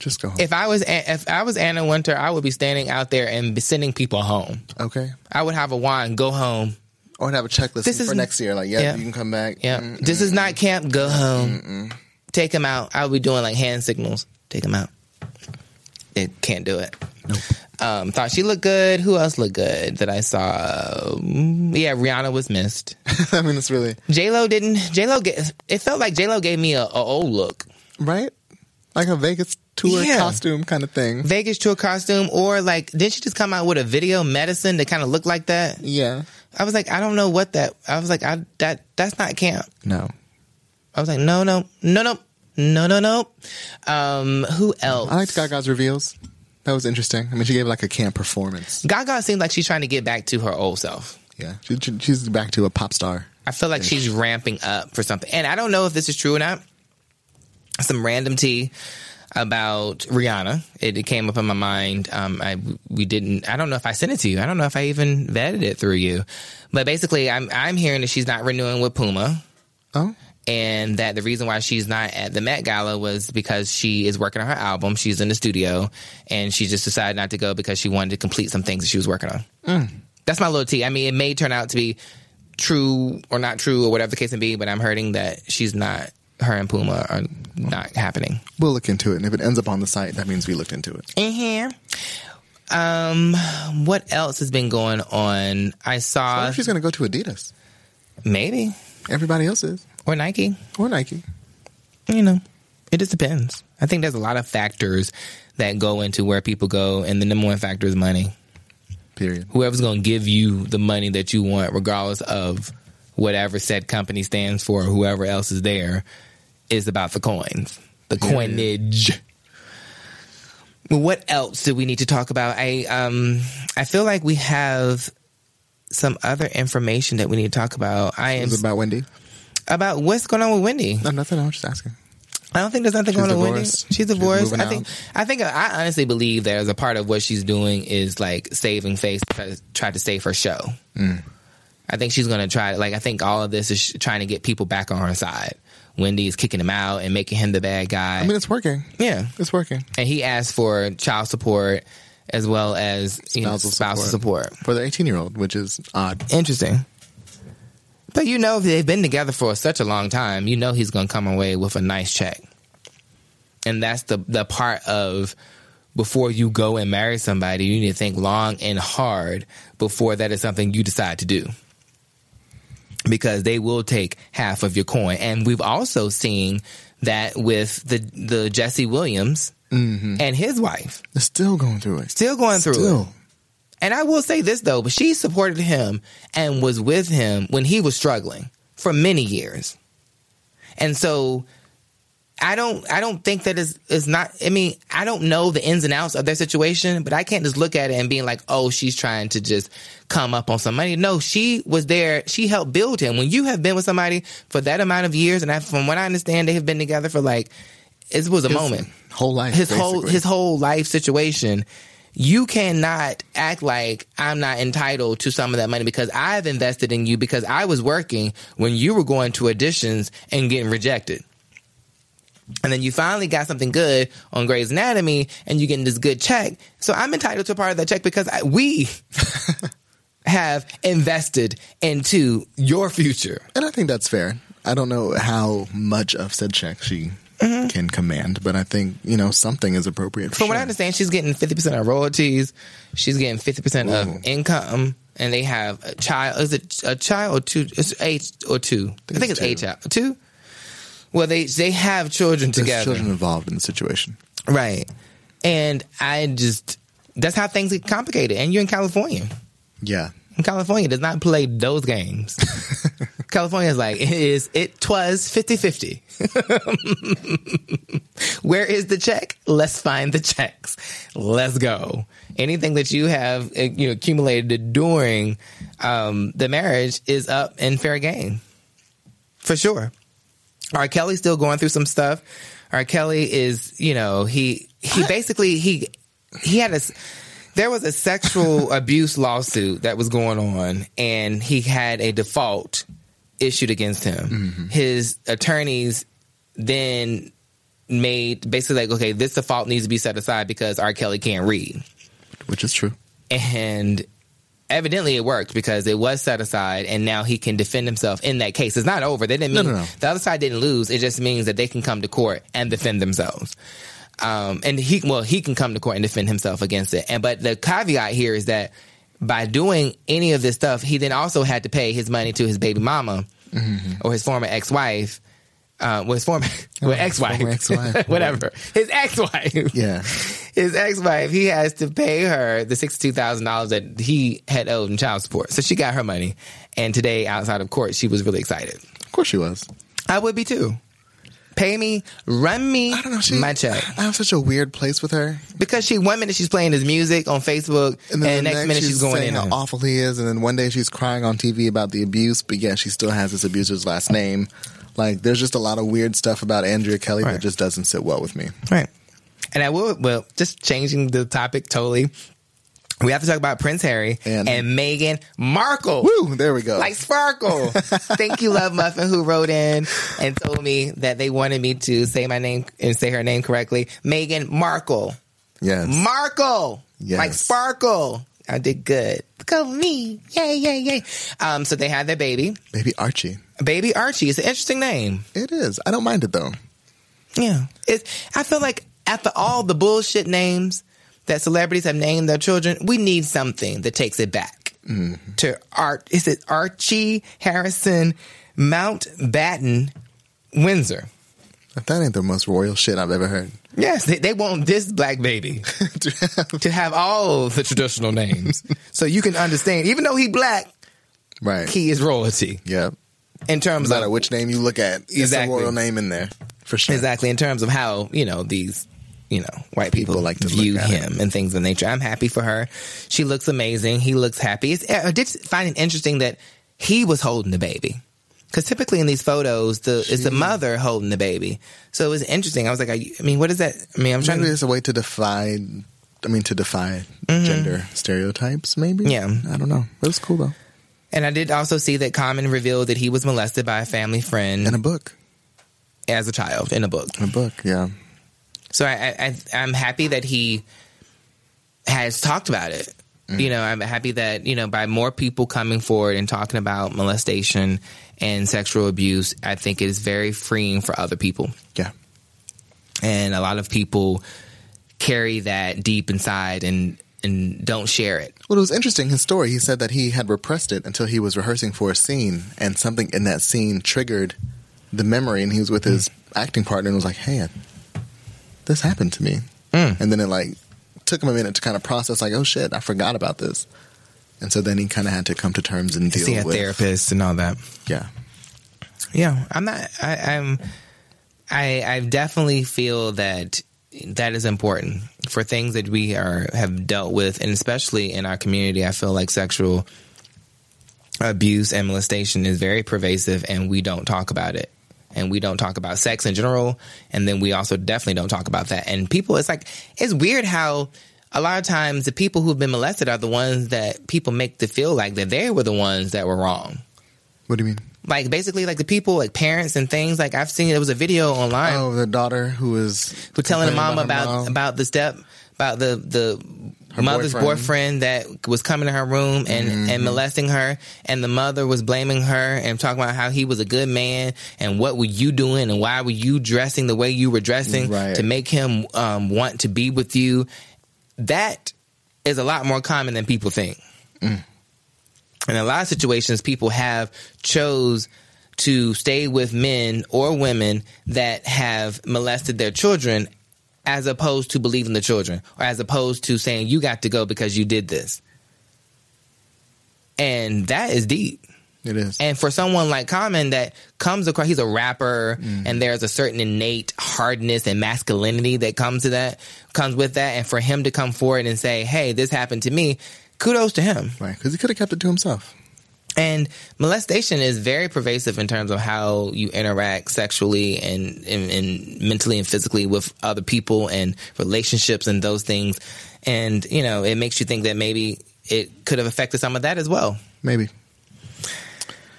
Just go home. If I was if I was Anna Wintour, I would be standing out there and be sending people home. Okay. I would have a wine, go home. Or have a checklist this for next year. Like, yeah, yeah, you can come back. Yeah. Mm-mm. This is not camp, go home. Mm-mm. Take him out. I would be doing like hand signals. Take him out. It can't do it. Nope. Um, thought she looked good. Who else looked good that I saw? Um, yeah, Rihanna was missed. I mean, it's really... J-Lo didn't... J-Lo... Get, it felt like J-Lo gave me a, a old look. Right? Like a Vegas... tour yeah. costume kind of thing. Vegas tour costume, or like, didn't she just come out with a video medicine that kind of looked like that? Yeah. I was like, I don't know what that, I was like, I that that's not camp. No. I was like, no, no, no, no, no, no, no. Um, who else? I liked Gaga's reveals. That was interesting. I mean, she gave like a camp performance. Gaga seems like she's trying to get back to her old self. Yeah. She, she, she's back to a pop star. I feel like she's ramping up for something. And I don't know if this is true or not. Some random tea about Rihanna. It, it came up in my mind. Um, I we didn't. I don't know if I sent it to you. I don't know if I even vetted it through you. But basically, I'm I'm hearing that she's not renewing with Puma. Oh. And that the reason why she's not at the Met Gala was because she is working on her album. She's in the studio, and she just decided not to go because she wanted to complete some things that she was working on. Mm. That's my little tea. I mean, it may turn out to be true or not true or whatever the case may be. But I'm hearing that she's not. Her and Puma are not happening. We'll look into it, and if it ends up on the site, that means we looked into it. Mm-hmm. Um, what else has been going on? I saw... So if she's going to go to Adidas. Maybe. Everybody else is. Or Nike. Or Nike. You know, it just depends. I think there's a lot of factors that go into where people go, and the number one factor is money. Period. Whoever's going to give you the money that you want, regardless of whatever said company stands for, or whoever else is there, is about the coins, the yeah, coinage. Yeah. What else do we need to talk about? I um I feel like we have some other information that we need to talk about. I am about Wendy. About what's going on with Wendy? No, nothing. I'm just asking. I don't think there's nothing she's going on with Wendy. She's divorced. She's I think. Out. I think. I honestly believe there's a part of what she's doing is like saving face, try to, try to save her show. Mm. I think she's going to try, like, I think all of this is trying to get people back on her side. Wendy is kicking him out and making him the bad guy. I mean, it's working. Yeah. It's working. And he asked for child support as well as spousal, you know, spousal support. support. For the eighteen-year-old, which is odd. Interesting. But you know, if they've been together for such a long time, you know he's going to come away with a nice check. And that's the the part of... Before you go and marry somebody, you need to think long and hard before that is something you decide to do. Because they will take half of your coin. And we've also seen that with the the Jesse Williams mm-hmm. and his wife. They're still going through it. Still going through still. it. And I will say this, though. But she supported him and was with him when he was struggling for many years. And so... I don't I don't think that is is not I mean, I don't know the ins and outs of their situation, but I can't just look at it and being like, oh, she's trying to just come up on somebody. No, she was there. She helped build him. When you have been with somebody for that amount of years, and I, from what I understand, they have been together for like it was a his moment. Whole life. His basically. whole his whole life situation. You cannot act like I'm not entitled to some of that money because I've invested in you because I was working when you were going to auditions and getting rejected. And then you finally got something good on Grey's Anatomy and you're getting this good check. So I'm entitled to a part of that check because I, we have invested into your future. And I think that's fair. I don't know how much of said check she mm-hmm. can command, but I think, you know, something is appropriate. For From sure. what I understand, she's getting fifty percent of royalties. She's getting fifty percent Ooh. of income. and they have a child. Is it a child or two? It's eight or two. I think, I think it's, it's two. eight child. Two? Well, they they have children There's together. Children involved in the situation. Right. And I just, that's how things get complicated. And you're in California. Yeah. And California does not play those games. California is like, it is, it twas fifty-fifty. Where is the check? Let's find the checks. Let's go. Anything that you have, you know, accumulated during um, the marriage is up and fair game. For sure. R. Kelly's still going through some stuff. R. Kelly is, you know, he, he basically, he, he had a, there was a sexual abuse lawsuit that was going on, and he had a default issued against him. Mm-hmm. His attorneys then made basically like, okay, this default needs to be set aside because R. Kelly can't read. Which is true. And evidently it worked because it was set aside, and now he can defend himself in that case. It's not over. They didn't mean, no, no, no. The other side didn't lose. It just means that they can come to court and defend themselves. Um, and he, well, he can come to court and defend himself against it. And, but the caveat here is that by doing any of this stuff, he then also had to pay his money to his baby mama, mm-hmm. or his former ex-wife, uh, well, his former, well, oh, ex-wife, former ex-wife, whatever, his ex-wife, yeah, his ex-wife, he has to pay her the sixty-two thousand dollars that he had owed in child support. So she got her money. And today outside of court, she was really excited. Of course she was. I would be too. Pay me, run me, I don't know, she, my check. I'm such a weird place with her. Because she, one minute she's playing his music on Facebook, and, then and the next, next minute she's, she's going in how awful he is, and then one day she's crying on T V about the abuse, but yeah, she still has this abuser's last name. Like, there's just a lot of weird stuff about Andrea Kelly right. that just doesn't sit well with me. Right. And I will, well, just changing the topic totally, we have to talk about Prince Harry and, and Meghan Markle. Woo! There we go. Like Sparkle. Thank you, Love Muffin, who wrote in and told me that they wanted me to say my name and say her name correctly. Meghan Markle. Yes. Markle. Yes. Like Sparkle. I did good. Go me. Yay, yay, yay. Um, so they had their baby. Baby Archie. Baby Archie. It's an interesting name. It is. I don't mind it, though. Yeah. It, I feel like after all the bullshit names that celebrities have named their children, we need something that takes it back mm-hmm. to Art. Is it Archie Harrison Mountbatten Windsor? That ain't the most royal shit I've ever heard. Yes, they, they want this black baby to, have, to have all the traditional names, so you can understand. Even though he black, right? He is royalty. Yeah. In terms no matter of which name you look at, exactly. It's a royal name in there for sure. Exactly. In terms of how you know these. You know, white people, people like to view him it. And things of nature. I'm happy for her. She looks amazing. He looks happy. It's, I did find it interesting that he was holding the baby. Because typically in these photos, the she, it's the mother holding the baby. So it was interesting. I was like, you, I mean, what is that? I mean, I'm trying maybe to... it's a way to defy, I mean, to defy mm-hmm. gender stereotypes, maybe? Yeah. I don't know. It was cool, though. And I did also see that Common revealed that he was molested by a family friend. In a book. As a child, in a book. In a book, yeah. So I, I, I'm happy that he has talked about it. Mm. You know, I'm happy that, you know, by more people coming forward and talking about molestation and sexual abuse, I think it is very freeing for other people. Yeah. And a lot of people carry that deep inside and, and don't share it. Well, it was interesting, his story. He said that he had repressed it until he was rehearsing for a scene, and something in that scene triggered the memory, and he was with his mm. acting partner and was like, hey, I this happened to me. Mm. And then it like took him a minute to kind of process like, oh shit, I forgot about this. And so then he kind of had to come to terms and deal see a with therapist and all that. Yeah. Yeah. I'm not, I, I'm, I, I definitely feel that that is important for things that we are, have dealt with. And especially in our community, I feel like sexual abuse and molestation is very pervasive and we don't talk about it. And we don't talk about sex in general. And then we also definitely don't talk about that. And people, it's like, it's weird how a lot of times the people who've been molested are the ones that people make to feel like that they were the ones that were wrong. What do you mean? Like, basically, like, the people, like, parents and things. Like, I've seen, there was a video online. Oh, the daughter who was... who telling the mom about, about, about the step, about the... the her mother's boyfriend. boyfriend that was coming to her room and, mm-hmm. and molesting her, and the mother was blaming her and talking about how he was a good man and what were you doing and why were you dressing the way you were dressing right. to make him um, want to be with you. That is a lot more common than people think. Mm. in a lot of situations, people have chose to stay with men or women that have molested their children, as opposed to believing the children, or as opposed to saying, you got to go because you did this. And that is deep. It is. And for someone like Common that comes across, he's a rapper, mm. and there's a certain innate hardness and masculinity that comes to that, comes with that. And for him to come forward and say, hey, this happened to me, kudos to him. Right, because he could have kept it to himself. And molestation is very pervasive in terms of how you interact sexually and, and, and mentally and physically with other people and relationships and those things. And, you know, it makes you think that maybe it could have affected some of that as well. Maybe.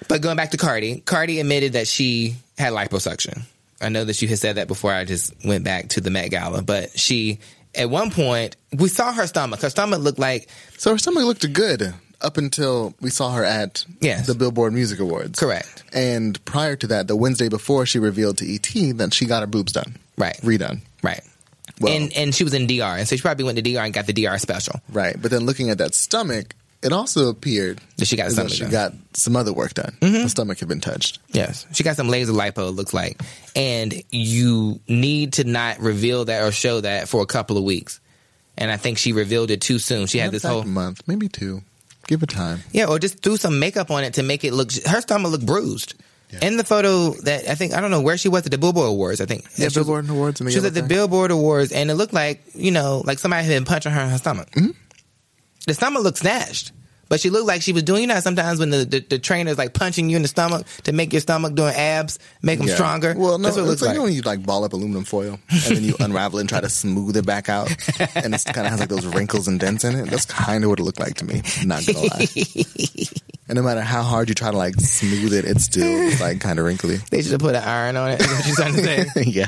But going back to Cardi, Cardi admitted that she had liposuction. I know that you had said that before. I just went back to the Met Gala. But she, at one point, we saw her stomach. Her stomach looked like... So her stomach looked good up until we saw her at yes. the Billboard Music Awards. Correct. And prior to that, the Wednesday before, she revealed to E T that she got her boobs done. Right. Redone. Right. Well, and, and she was in D R. And so she probably went to D R and got the D R special. Right. But then looking at that stomach... It also appeared that she got stomach she done. got some other work done. Mm-hmm. The stomach had been touched. Yes. She got some laser lipo, it looks like. And you need to not reveal that or show that for a couple of weeks. And I think she revealed it too soon. She had this whole... month, maybe two. Give it time. Yeah, or just threw some makeup on it to make it look... Her stomach looked bruised. Yeah. In the photo that I think, I don't know where she was at the Billboard Awards, I think. Yeah, Billboard was, Awards. She was at the thing. Billboard Awards, and it looked like, you know, like somebody had been punching her in her stomach. Mm-hmm. The stomach looked snatched, but she looked like she was doing, you know, sometimes when the, the, the trainer's like punching you in the stomach to make your stomach doing abs, make them yeah. stronger. Well, no, that's what it looks like. You know, you like ball up aluminum foil and then you unravel it and try to smooth it back out, and it kind of has like those wrinkles and dents in it. That's kind of what it looked like to me. I'm not gonna lie. And no matter how hard you try to like smooth it, it's still like kind of wrinkly. They should have put an iron on it. Is what you're trying to say? Yeah.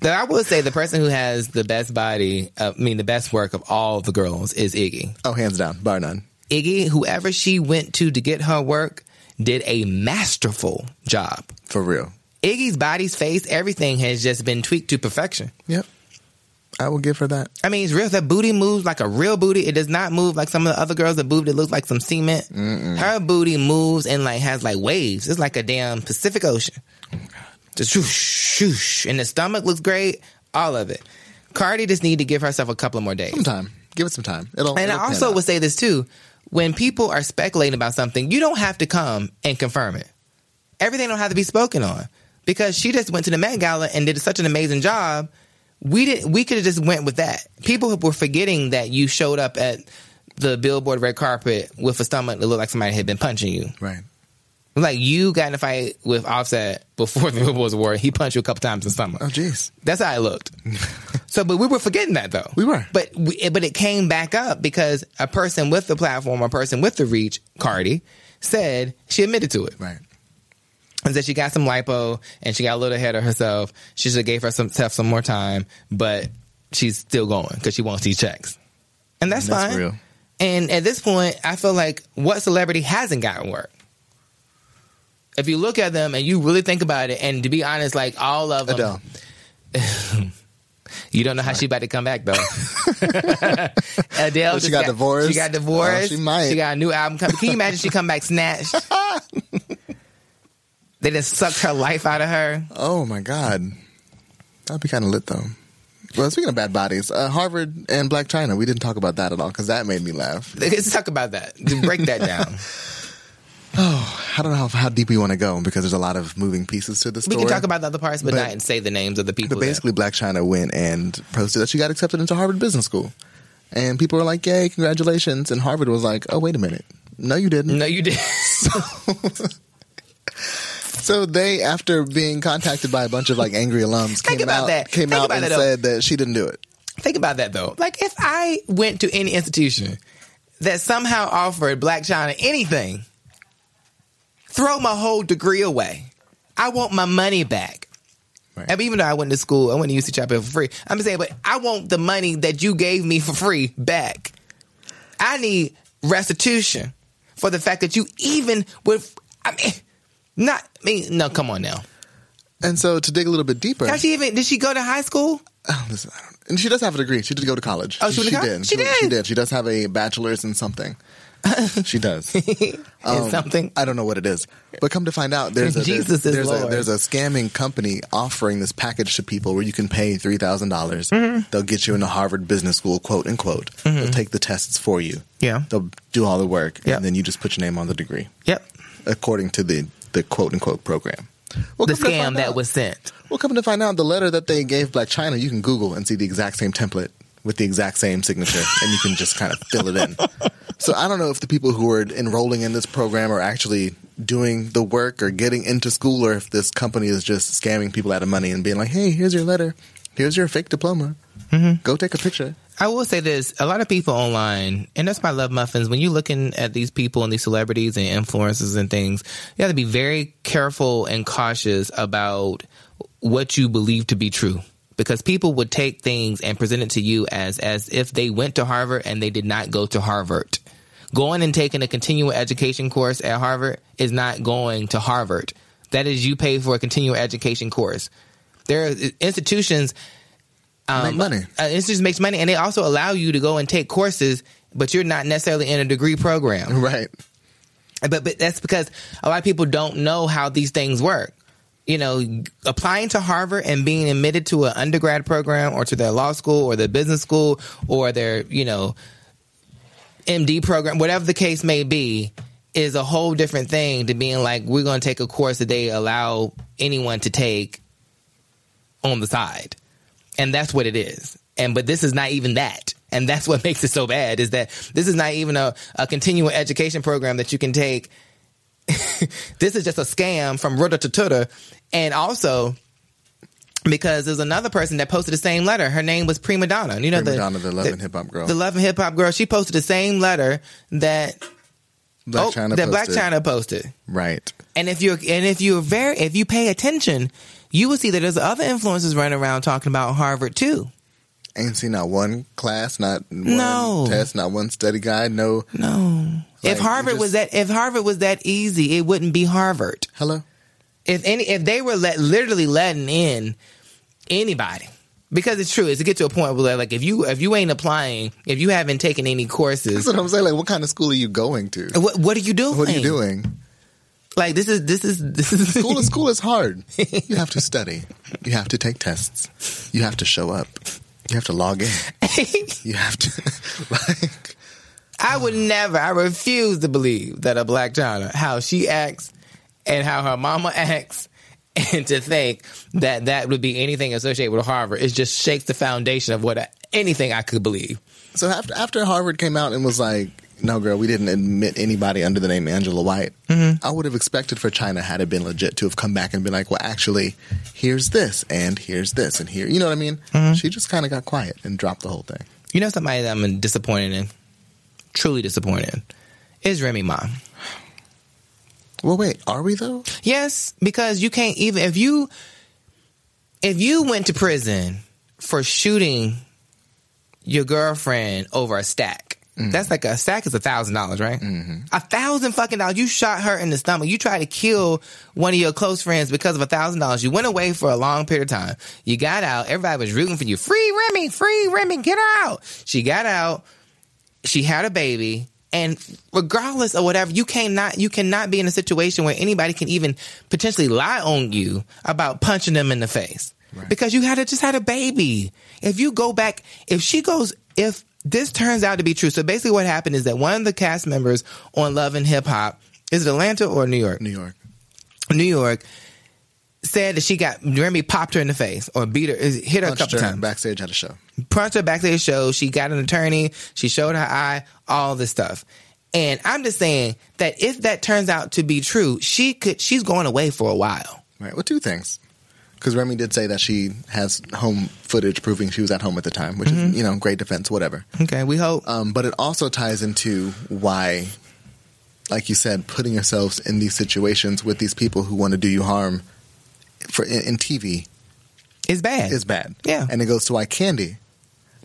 That I will say the person who has the best body, uh, I mean the best work of all the girls is Iggy. Oh, hands down, bar none. Iggy, whoever she went to to get her work, did a masterful job. For real. Iggy's body's face, everything has just been tweaked to perfection. Yep. I will give her that. I mean, it's real. That booty moves like a real booty. It does not move like some of the other girls that moved. It looks like some cement. Mm-mm. Her booty moves and like has like waves. It's like a damn Pacific Ocean. Just shoosh, shoosh. And the stomach looks great. All of it. Cardi just need to give herself a couple more days. Some time. Give it some time. It'll, and it'll I also would say this too. When people are speculating about something, you don't have to come and confirm it. Everything don't have to be spoken on. Because she just went to the Met Gala and did such an amazing job. We didn't. We could have just went with that. People were forgetting that you showed up at the Billboard red carpet with a stomach that looked like somebody had been punching you. Right. Like, you got in a fight with Offset before the Billboard Award. He punched you a couple times in the summer. Oh, jeez. That's how it looked. So, but we were forgetting that, though. We were. But we, but it came back up because a person with the platform, a person with the reach, Cardi, said she admitted to it. Right. And said she got some lipo, and she got a little ahead of herself. She should have gave herself some more time, but she's still going because she wants these checks. And that's, and that's fine. Real. And at this point, I feel like what celebrity hasn't gotten work? If you look at them and you really think about it, and to be honest, like all of them, Adele. You don't know how she's about to come back though. Adele, well, she got, got divorced. She got divorced. Oh, she might. She got a new album coming. Can you imagine she come back snatched? They just sucked her life out of her. Oh my God, that'd be kind of lit though. Well, speaking of bad bodies, uh, Harvard and Blac Chyna, we didn't talk about that at all because that made me laugh. Let's talk about that. Break that down. Oh, I don't know how, how deep we want to go because there's a lot of moving pieces to this story. We can talk about the other parts, but, but not and say the names of the people. But basically, Blac Chyna went and posted that she got accepted into Harvard Business School. And people were like, yay, congratulations. And Harvard was like, oh, wait a minute. No, you didn't. No, you didn't. So, so they, after being contacted by a bunch of like angry alums, came out, that. Came out and that said that she didn't do it. Think about that, though. Like, if I went to any institution that somehow offered Blac Chyna anything... Throw my whole degree away. I want my money back. Right. I mean, even though I went to school, I went to U C Chapel for free. I'm just saying, but I want the money that you gave me for free back. I need restitution for the fact that you even would. I mean, not I mean, no, come on now. And so to dig a little bit deeper, how she even did she go to high school? Oh, listen, I don't, and she does have a degree. She did go to college. Oh, she, she, she, did. She, she did. She did. She does have a bachelor's in something. She does. Um, something? I don't know what it is. But come to find out, there's a, Jesus there's, is there's, Lord. A, there's a scamming company offering this package to people where you can pay three thousand dollars. Mm-hmm. They'll get you into Harvard Business School, quote unquote. Mm-hmm. They'll take the tests for you. Yeah. They'll do all the work. Yep. And then you just put your name on the degree. Yep. According to the, the quote unquote program. Well, the scam that out, was sent. Well, come to find out, the letter that they gave Blac Chyna, you can Google and see the exact same template with the exact same signature, and you can just kind of fill it in. So I don't know if the people who are enrolling in this program are actually doing the work or getting into school, or if this company is just scamming people out of money and being like, hey, here's your letter. Here's your fake diploma. Mm-hmm. Go take a picture. I will say this. A lot of people online, and that's why I love muffins. When you're looking at these people and these celebrities and influencers and things, you have to be very careful and cautious about what you believe to be true. Because people would take things and present it to you as as if they went to Harvard and they did not go to Harvard. Going and taking a continual education course at Harvard is not going to Harvard. That is, you pay for a continual education course. There are institutions um, make money. Uh, institutions makes money, and they also allow you to go and take courses, but you're not necessarily in a degree program, right? But but that's because a lot of people don't know how these things work. You know, applying to Harvard and being admitted to an undergrad program or to their law school or their business school or their, you know, M D program, whatever the case may be, is a whole different thing to being like, we're going to take a course that they allow anyone to take on the side. And that's what it is. And but this is not even that. And that's what makes it so bad, is that this is not even a, a continual education program that you can take. This is just a scam from rudder to tutor. And also, because there's another person that posted the same letter. Her name was Prima Donna. You know, Prima the, Donna, the Love the, and Hip Hop girl. The Love and Hip Hop girl. She posted the same letter that Blac oh, Chyna that Blac Chyna posted. Right. And if you're and if you're very if you pay attention, you will see that there's other influencers running around talking about Harvard too. Ain't seen not one class, not one no. test, not one study guide. No, no. Like, if Harvard just, was that, if Harvard was that easy, it wouldn't be Harvard. Hello. If any, if they were let, literally letting in anybody, because it's true, is to get to a point where like if you if you ain't applying, if you haven't taken any courses, that's what I'm saying. Like, what kind of school are you going to? What What are you doing? What are you doing? Like this is this is this is school is school is hard. You have to study. You have to take tests. You have to show up. You have to log in. You have to, like... I would never, I refuse to believe that a Blac Chyna, how she acts and how her mama acts, and to think that that would be anything associated with Harvard, it just shakes the foundation of what I, anything I could believe. So after, after Harvard came out and was like, no, girl, we didn't admit anybody under the name Angela White, mm-hmm. I would have expected for Chyna, had it been legit, to have come back and been like, well, actually, here's this, and here's this, and here. You know what I mean? Mm-hmm. She just kind of got quiet and dropped the whole thing. You know somebody that I'm disappointed in, truly disappointed in, is Remy Ma. Well, wait, are we, though? Yes, because you can't even... If you, if you went to prison for shooting your girlfriend over a stack, mm-hmm. That's like a stack is a thousand dollars, right? Mm-hmm. A thousand fucking dollars. You shot her in the stomach. You tried to kill one of your close friends because of a thousand dollars. You went away for a long period of time. You got out. Everybody was rooting for you. Free Remy, free Remy, get her out. She got out. She had a baby. And regardless of whatever, you cannot you cannot be in a situation where anybody can even potentially lie on you about punching them in the face, right? Because you had a, just had a baby. If you go back, if she goes, if. This turns out to be true. So basically what happened is that one of the cast members on Love and Hip Hop, is it Atlanta or New York? New York. New York said that she got, Remy popped her in the face or beat her, hit her Punched a couple her times. Backstage at a show. Punched her backstage at a show. She got an attorney. She showed her eye, all this stuff. And I'm just saying that if that turns out to be true, she could, she's going away for a while. Right. Well, two things. Because Remy did say that she has home footage proving she was at home at the time, which mm-hmm. is, you know, great defense, whatever. Okay, we hope. Um, but it also ties into why, like you said, putting yourselves in these situations with these people who want to do you harm for in, in T V is bad. Is bad. Yeah. And it goes to why Candy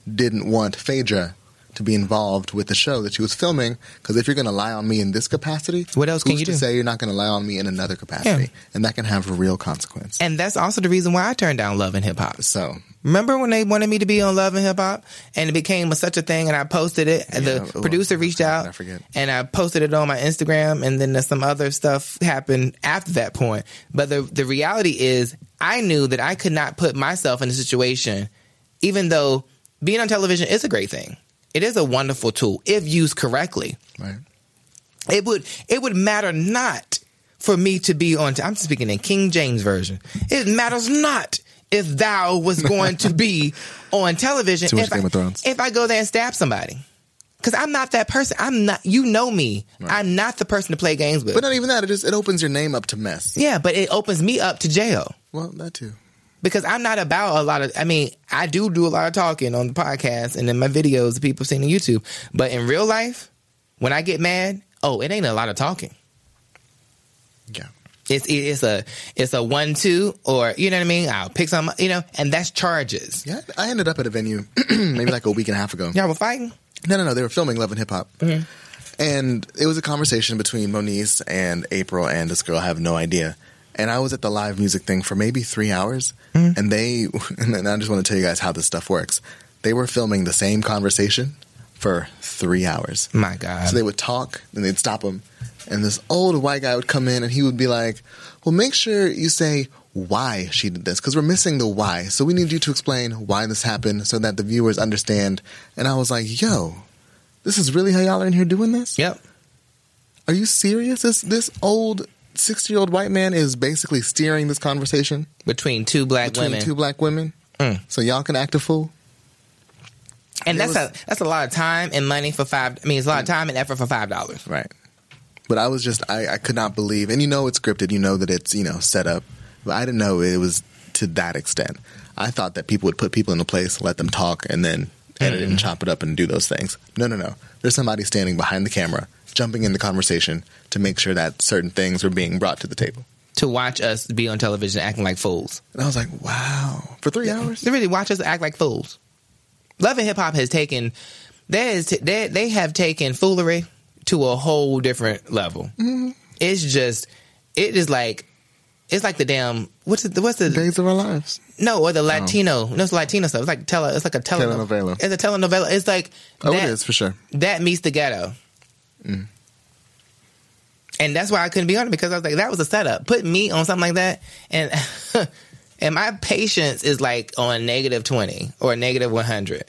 didn't want Phaedra to be involved with the show that she was filming, because if you're going to lie on me in this capacity, what else can you do? Who's to say you're not going to lie on me in another capacity? Yeah. And that can have real consequence. And that's also the reason why I turned down Love and Hip Hop. So remember when they wanted me to be on Love and Hip Hop and it became such a thing and I posted it? Yeah, the ooh, producer reached out I forget. and I posted it on my Instagram, and then some other stuff happened after that point. But the the reality is I knew that I could not put myself in a situation, even though being on television is a great thing. It is a wonderful tool if used correctly. Right. It would it would matter not for me to be on. T- I'm speaking in King James Version. It matters not if thou was going to be on television. Too much if, Game I, of Thrones. If I go there and stab somebody, because I'm not that person. I'm not. You know me. Right. I'm not the person to play games with. But not even that. It just it opens your name up to mess. Yeah, but it opens me up to jail. Well, that too. Because I'm not about a lot of, I mean, I do do a lot of talking on the podcast and in my videos that people have seen on YouTube. But in real life, when I get mad, oh, it ain't a lot of talking. Yeah. It's it's a it's a one, two, or, you know what I mean? I'll pick some, you know, and that's charges. Yeah, I ended up at a venue maybe like a week and a half ago. Y'all were fighting? No, no, no. They were filming Love and Hip Hop. Mm-hmm. And it was a conversation between Moniece and April and this girl, I have no idea. And I was at the live music thing for maybe three hours. Mm-hmm. And they, and I just want to tell you guys how this stuff works. They were filming the same conversation for three hours. My God. So they would talk and they'd stop them. And this old white guy would come in and he would be like, well, make sure you say why she did this, because we're missing the why. So we need you to explain why this happened so that the viewers understand. And I was like, yo, this is really how y'all are in here doing this? Yep. Are you serious? This, this old sixty-year-old white man is basically steering this conversation between two black between women. Two black women, mm. So y'all can act a fool. And, and that's was, a that's a lot of time and money for five. I mean, it's a lot of time and effort for five dollars, right? But I was just I, I could not believe, and you know it's scripted, you know that it's you know set up, but I didn't know it was to that extent. I thought that people would put people in a place, let them talk, and then edit mm. it and chop it up and do those things. No, no, no. There's somebody standing behind the camera, jumping in the conversation to make sure that certain things were being brought to the table. To watch us be on television acting like fools. And I was like, wow. For three hours? They really watch us act like fools. Love and Hip Hop has taken, there is, they, they have taken foolery to a whole different level. Mm-hmm. It's just, it is like, it's like the damn, what's it, what's the Days of Our Lives? No, or the Latino, no, no it's Latino stuff. It's like, tele, it's like a telenovela. telenovela. It's a telenovela. It's like, oh, that, it is for sure. That meets the ghetto. Mm. And that's why I couldn't be on it, because I was like, that was a setup. Put me on something like that, and and my patience is like on negative twenty or negative one hundred.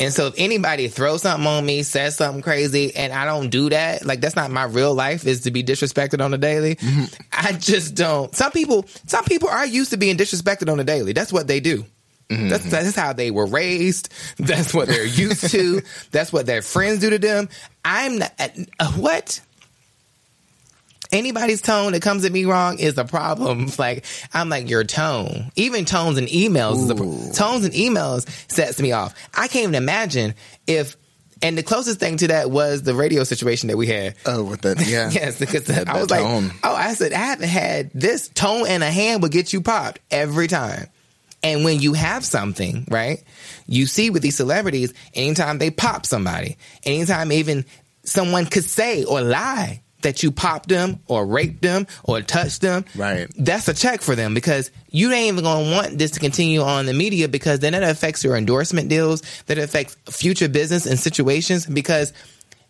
And so if anybody throws something on me, says something crazy, and I don't do that, like that's not my real life, is to be disrespected on the daily. Mm-hmm. I just don't. Some people, some people are used to being disrespected on the daily. That's what they do. Mm-hmm. That's, that's how they were raised. That's what they're used to. That's what their friends do to them. I'm not, uh, what? Anybody's tone that comes at me wrong is a problem. Like, I'm like, your tone, even tones and emails, is a pro- tones and emails sets me off. I can't even imagine if, and the closest thing to that was the radio situation that we had. Oh, with that, yeah. Yes, because that, I was like, tone. oh, I said, I haven't had this tone and a hand would get you popped every time. And when you have something, right, you see with these celebrities, anytime they pop somebody, anytime even someone could say or lie that you popped them or raped them or touched them, right, that's a check for them, because you ain't even going to want this to continue on the media, because then that affects your endorsement deals, that affects future business and situations, because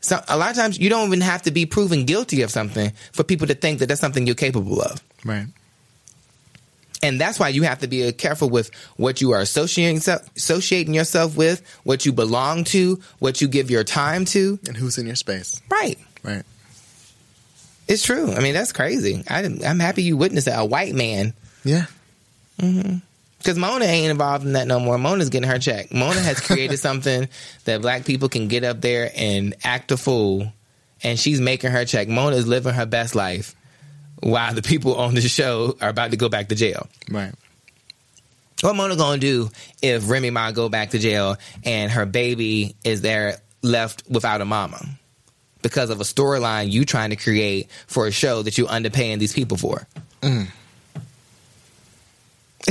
so, a lot of times you don't even have to be proven guilty of something for people to think that that's something you're capable of. Right. And that's why you have to be careful with what you are associating, associating yourself with, what you belong to, what you give your time to. And who's in your space. Right. Right. It's true. I mean, that's crazy. I, I'm happy you witnessed that. A white man. Yeah. Mm-hmm. Because Mona ain't involved in that no more. Mona's getting her check. Mona has created something that black people can get up there and act a fool. And she's making her check. Mona's living her best life, while the people on the show are about to go back to jail. Right. What Mona gonna do if Remy Ma go back to jail and her baby is there left without a mama because of a storyline you trying to create for a show that you underpaying these people for? Mm.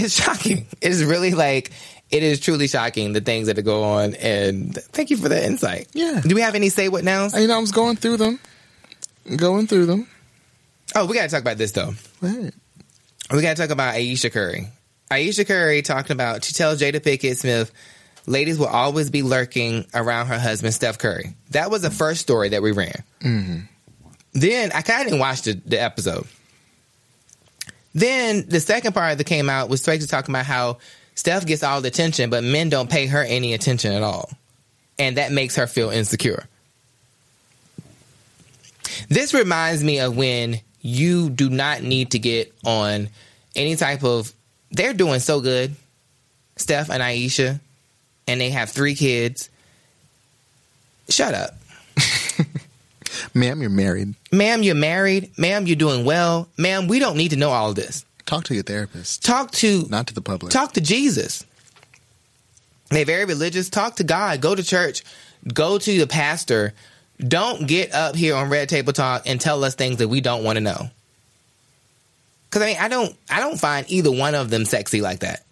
it's shocking. It's really like, it is truly shocking, the things that go on. And thank you for that insight. Yeah. Do we have any say what nows? You know, I was going through them. Going through them. Oh, we got to talk about this, though. What? We got to talk about Ayesha Curry. Ayesha Curry talked about, she tells Jada Pinkett Smith, ladies will always be lurking around her husband, Steph Curry. That was the first story that we ran. Mm-hmm. Then, I kind of didn't watch the, the episode. Then, the second part that came out was straight to talking about how Steph gets all the attention, but men don't pay her any attention at all. And that makes her feel insecure. This reminds me of when you do not need to get on any type of... They're doing so good, Steph and Ayesha, and they have three kids. Shut up. Ma'am, you're married. Ma'am, you're married. Ma'am, you're doing well. Ma'am, we don't need to know all this. Talk to your therapist. Talk to... Not to the public. Talk to Jesus. They're very religious. Talk to God. Go to church. Go to the pastor. Don't get up here on Red Table Talk and tell us things that we don't want to know. Because, I mean, I don't, I don't find either one of them sexy like that.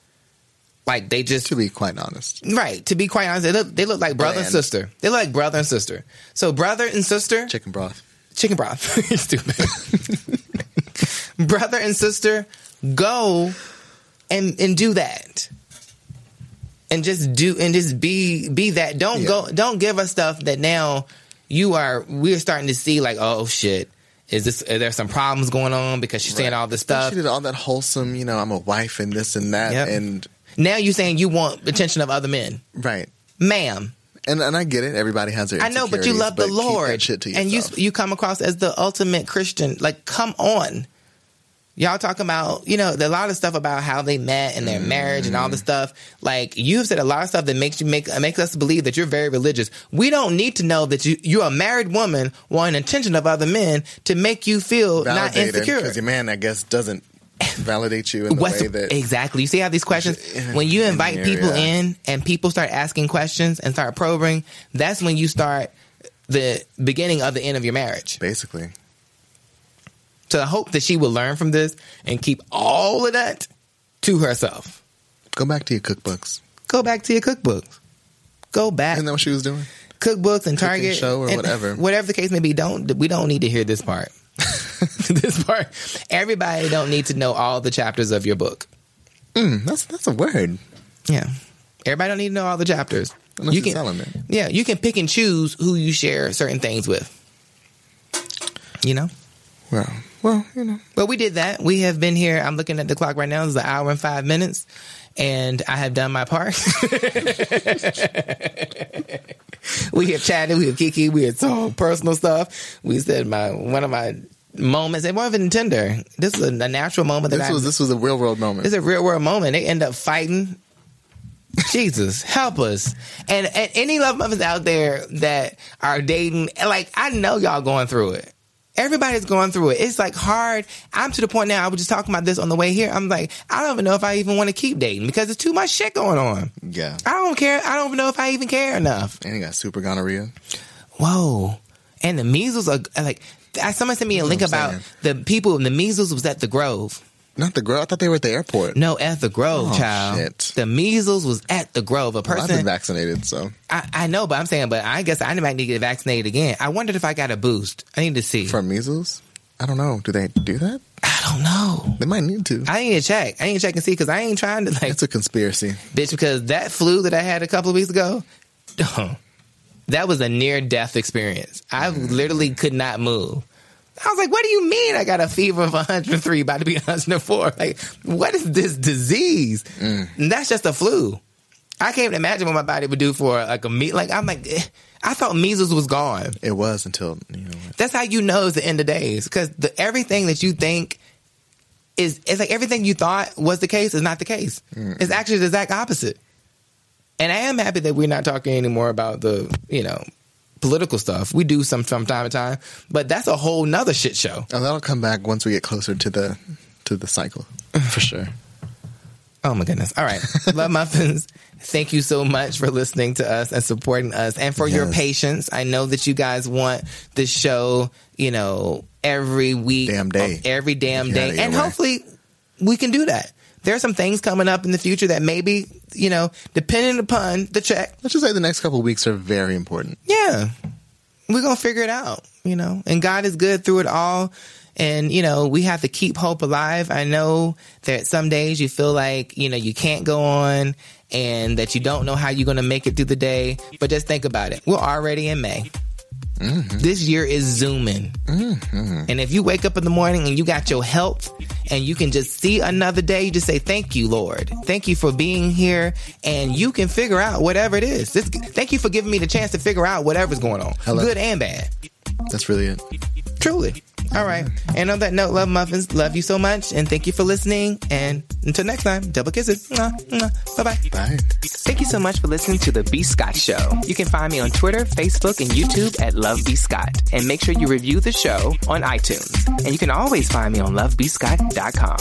Like, they just... To be quite honest. Right. To be quite honest, they look, they look like brother Brand. and sister. They look like brother and sister. So, brother and sister... Chicken broth. Chicken broth. You're stupid. Brother and sister, go and and do that. And just do and just be be that. Don't yeah. go don't give us stuff that now you are we're starting to see like, oh shit. Is this are there some problems going on because she's right. saying all this stuff? She did all that wholesome, you know, I'm a wife and this and that yep. and now you're saying you want attention of other men. Right. Ma'am. And and I get it. Everybody has their insecurities. I know, but you love but the Lord, shit to and you you come across as the ultimate Christian. Like, come on, y'all talking about you know a lot of stuff about how they met and their mm. marriage and all the stuff. Like, you've said a lot of stuff that makes you make makes us believe that you're very religious. We don't need to know that you you're a married woman or an intention of other men to make you feel Validated, not insecure. Because your man, I guess, doesn't validate you in the What's, way that exactly you see how these questions when you invite in people in and people start asking questions and start probing, that's when you start the beginning of the end of your marriage, basically. So I hope that she will learn from this and keep all of that to herself. Go back to your cookbooks. Go back to your cookbooks. Go back. Isn't that what she was doing? Cookbooks and Cooking Target show or and whatever, whatever the case may be. Don't we don't need to hear this part. This part, everybody don't need to know all the chapters of your book. Mm, that's that's a word. Yeah, everybody don't need to know all the chapters. Unless you can, selling it. Yeah, you can pick and choose who you share certain things with. You know. Well, well, you know. But we did that. We have been here. I'm looking at the clock right now. It's an hour and five minutes, and I have done my part. We have chatted. We have kiki. We have told personal stuff. We said my one of my. moments. It wasn't even tender. This was a natural moment. That this was I, this was a real world moment. It's a real world moment. They end up fighting. Jesus, help us! And, and any love mothers out there that are dating, like I know y'all going through it. Everybody's going through it. It's like hard. I'm to the point now. I was just talking about this on the way here. I'm like, I don't even know if I even want to keep dating because there's too much shit going on. Yeah, I don't care. I don't even know if I even care enough. And you got super gonorrhea. Whoa, and the measles are like. Someone sent me a link about the people in the measles was at the Grove. Not the Grove. I thought they were at the airport. No, at the Grove, oh, child. Shit. The measles was at the Grove. A person. Well, I've been vaccinated, so I, I know, but I'm saying, but I guess I might need to get vaccinated again. I wondered if I got a boost. I need to see for measles. I don't know. Do they do that? I don't know. They might need to. I need to check. I need to check and see because I ain't trying to. Like, it's a conspiracy, bitch. Because that flu that I had a couple of weeks ago. That was a near-death experience. I literally could not move. I was like, what do you mean I got a fever of one hundred three, about to be one hundred four? Like, what is this disease? Mm. And that's just a flu. I can't even imagine what my body would do for like a meat. Like, I'm like, eh. I thought measles was gone. It was until, you know. What? That's how you know it's the end of days. Because everything that you think is, it's like everything you thought was the case is not the case. Mm. It's actually the exact opposite. And I am happy that we're not talking anymore about the, you know, political stuff. We do some from time to time, but that's a whole nother shit show. Oh, that'll come back once we get closer to the to the cycle, for sure. Oh, my goodness. All right. Love Muffins, thank you so much for listening to us and supporting us and for yes. your patience. I know that you guys want this show, you know, every week. Damn day. Every damn day. And way. Hopefully we can do that. there's some things coming up in the future that maybe, you know, depending upon the check. Let's just say the next couple of weeks are very important. Yeah. We're going to figure it out, you know, and God is good through it all. And, you know, we have to keep hope alive. I know that some days you feel like, you know, you can't go on and that you don't know how you're going to make it through the day. But just think about it. We're already in May. Mm-hmm. This year is zooming. Mm-hmm. And if you wake up in the morning and you got your health and you can just see another day, you just say, thank you, Lord. Thank you for being here. And you can figure out whatever it is. This, thank you for giving me the chance to figure out whatever's going on. Hello. Good and bad. That's really it. Truly. All right. And on that note, love muffins. Love you so much. And thank you for listening. And until next time, double kisses. Bye-bye. Bye. Thank you so much for listening to The B Scott Show. You can find me on Twitter, Facebook, and YouTube at Love B Scott. And make sure you review the show on iTunes. And you can always find me on love b scott dot com.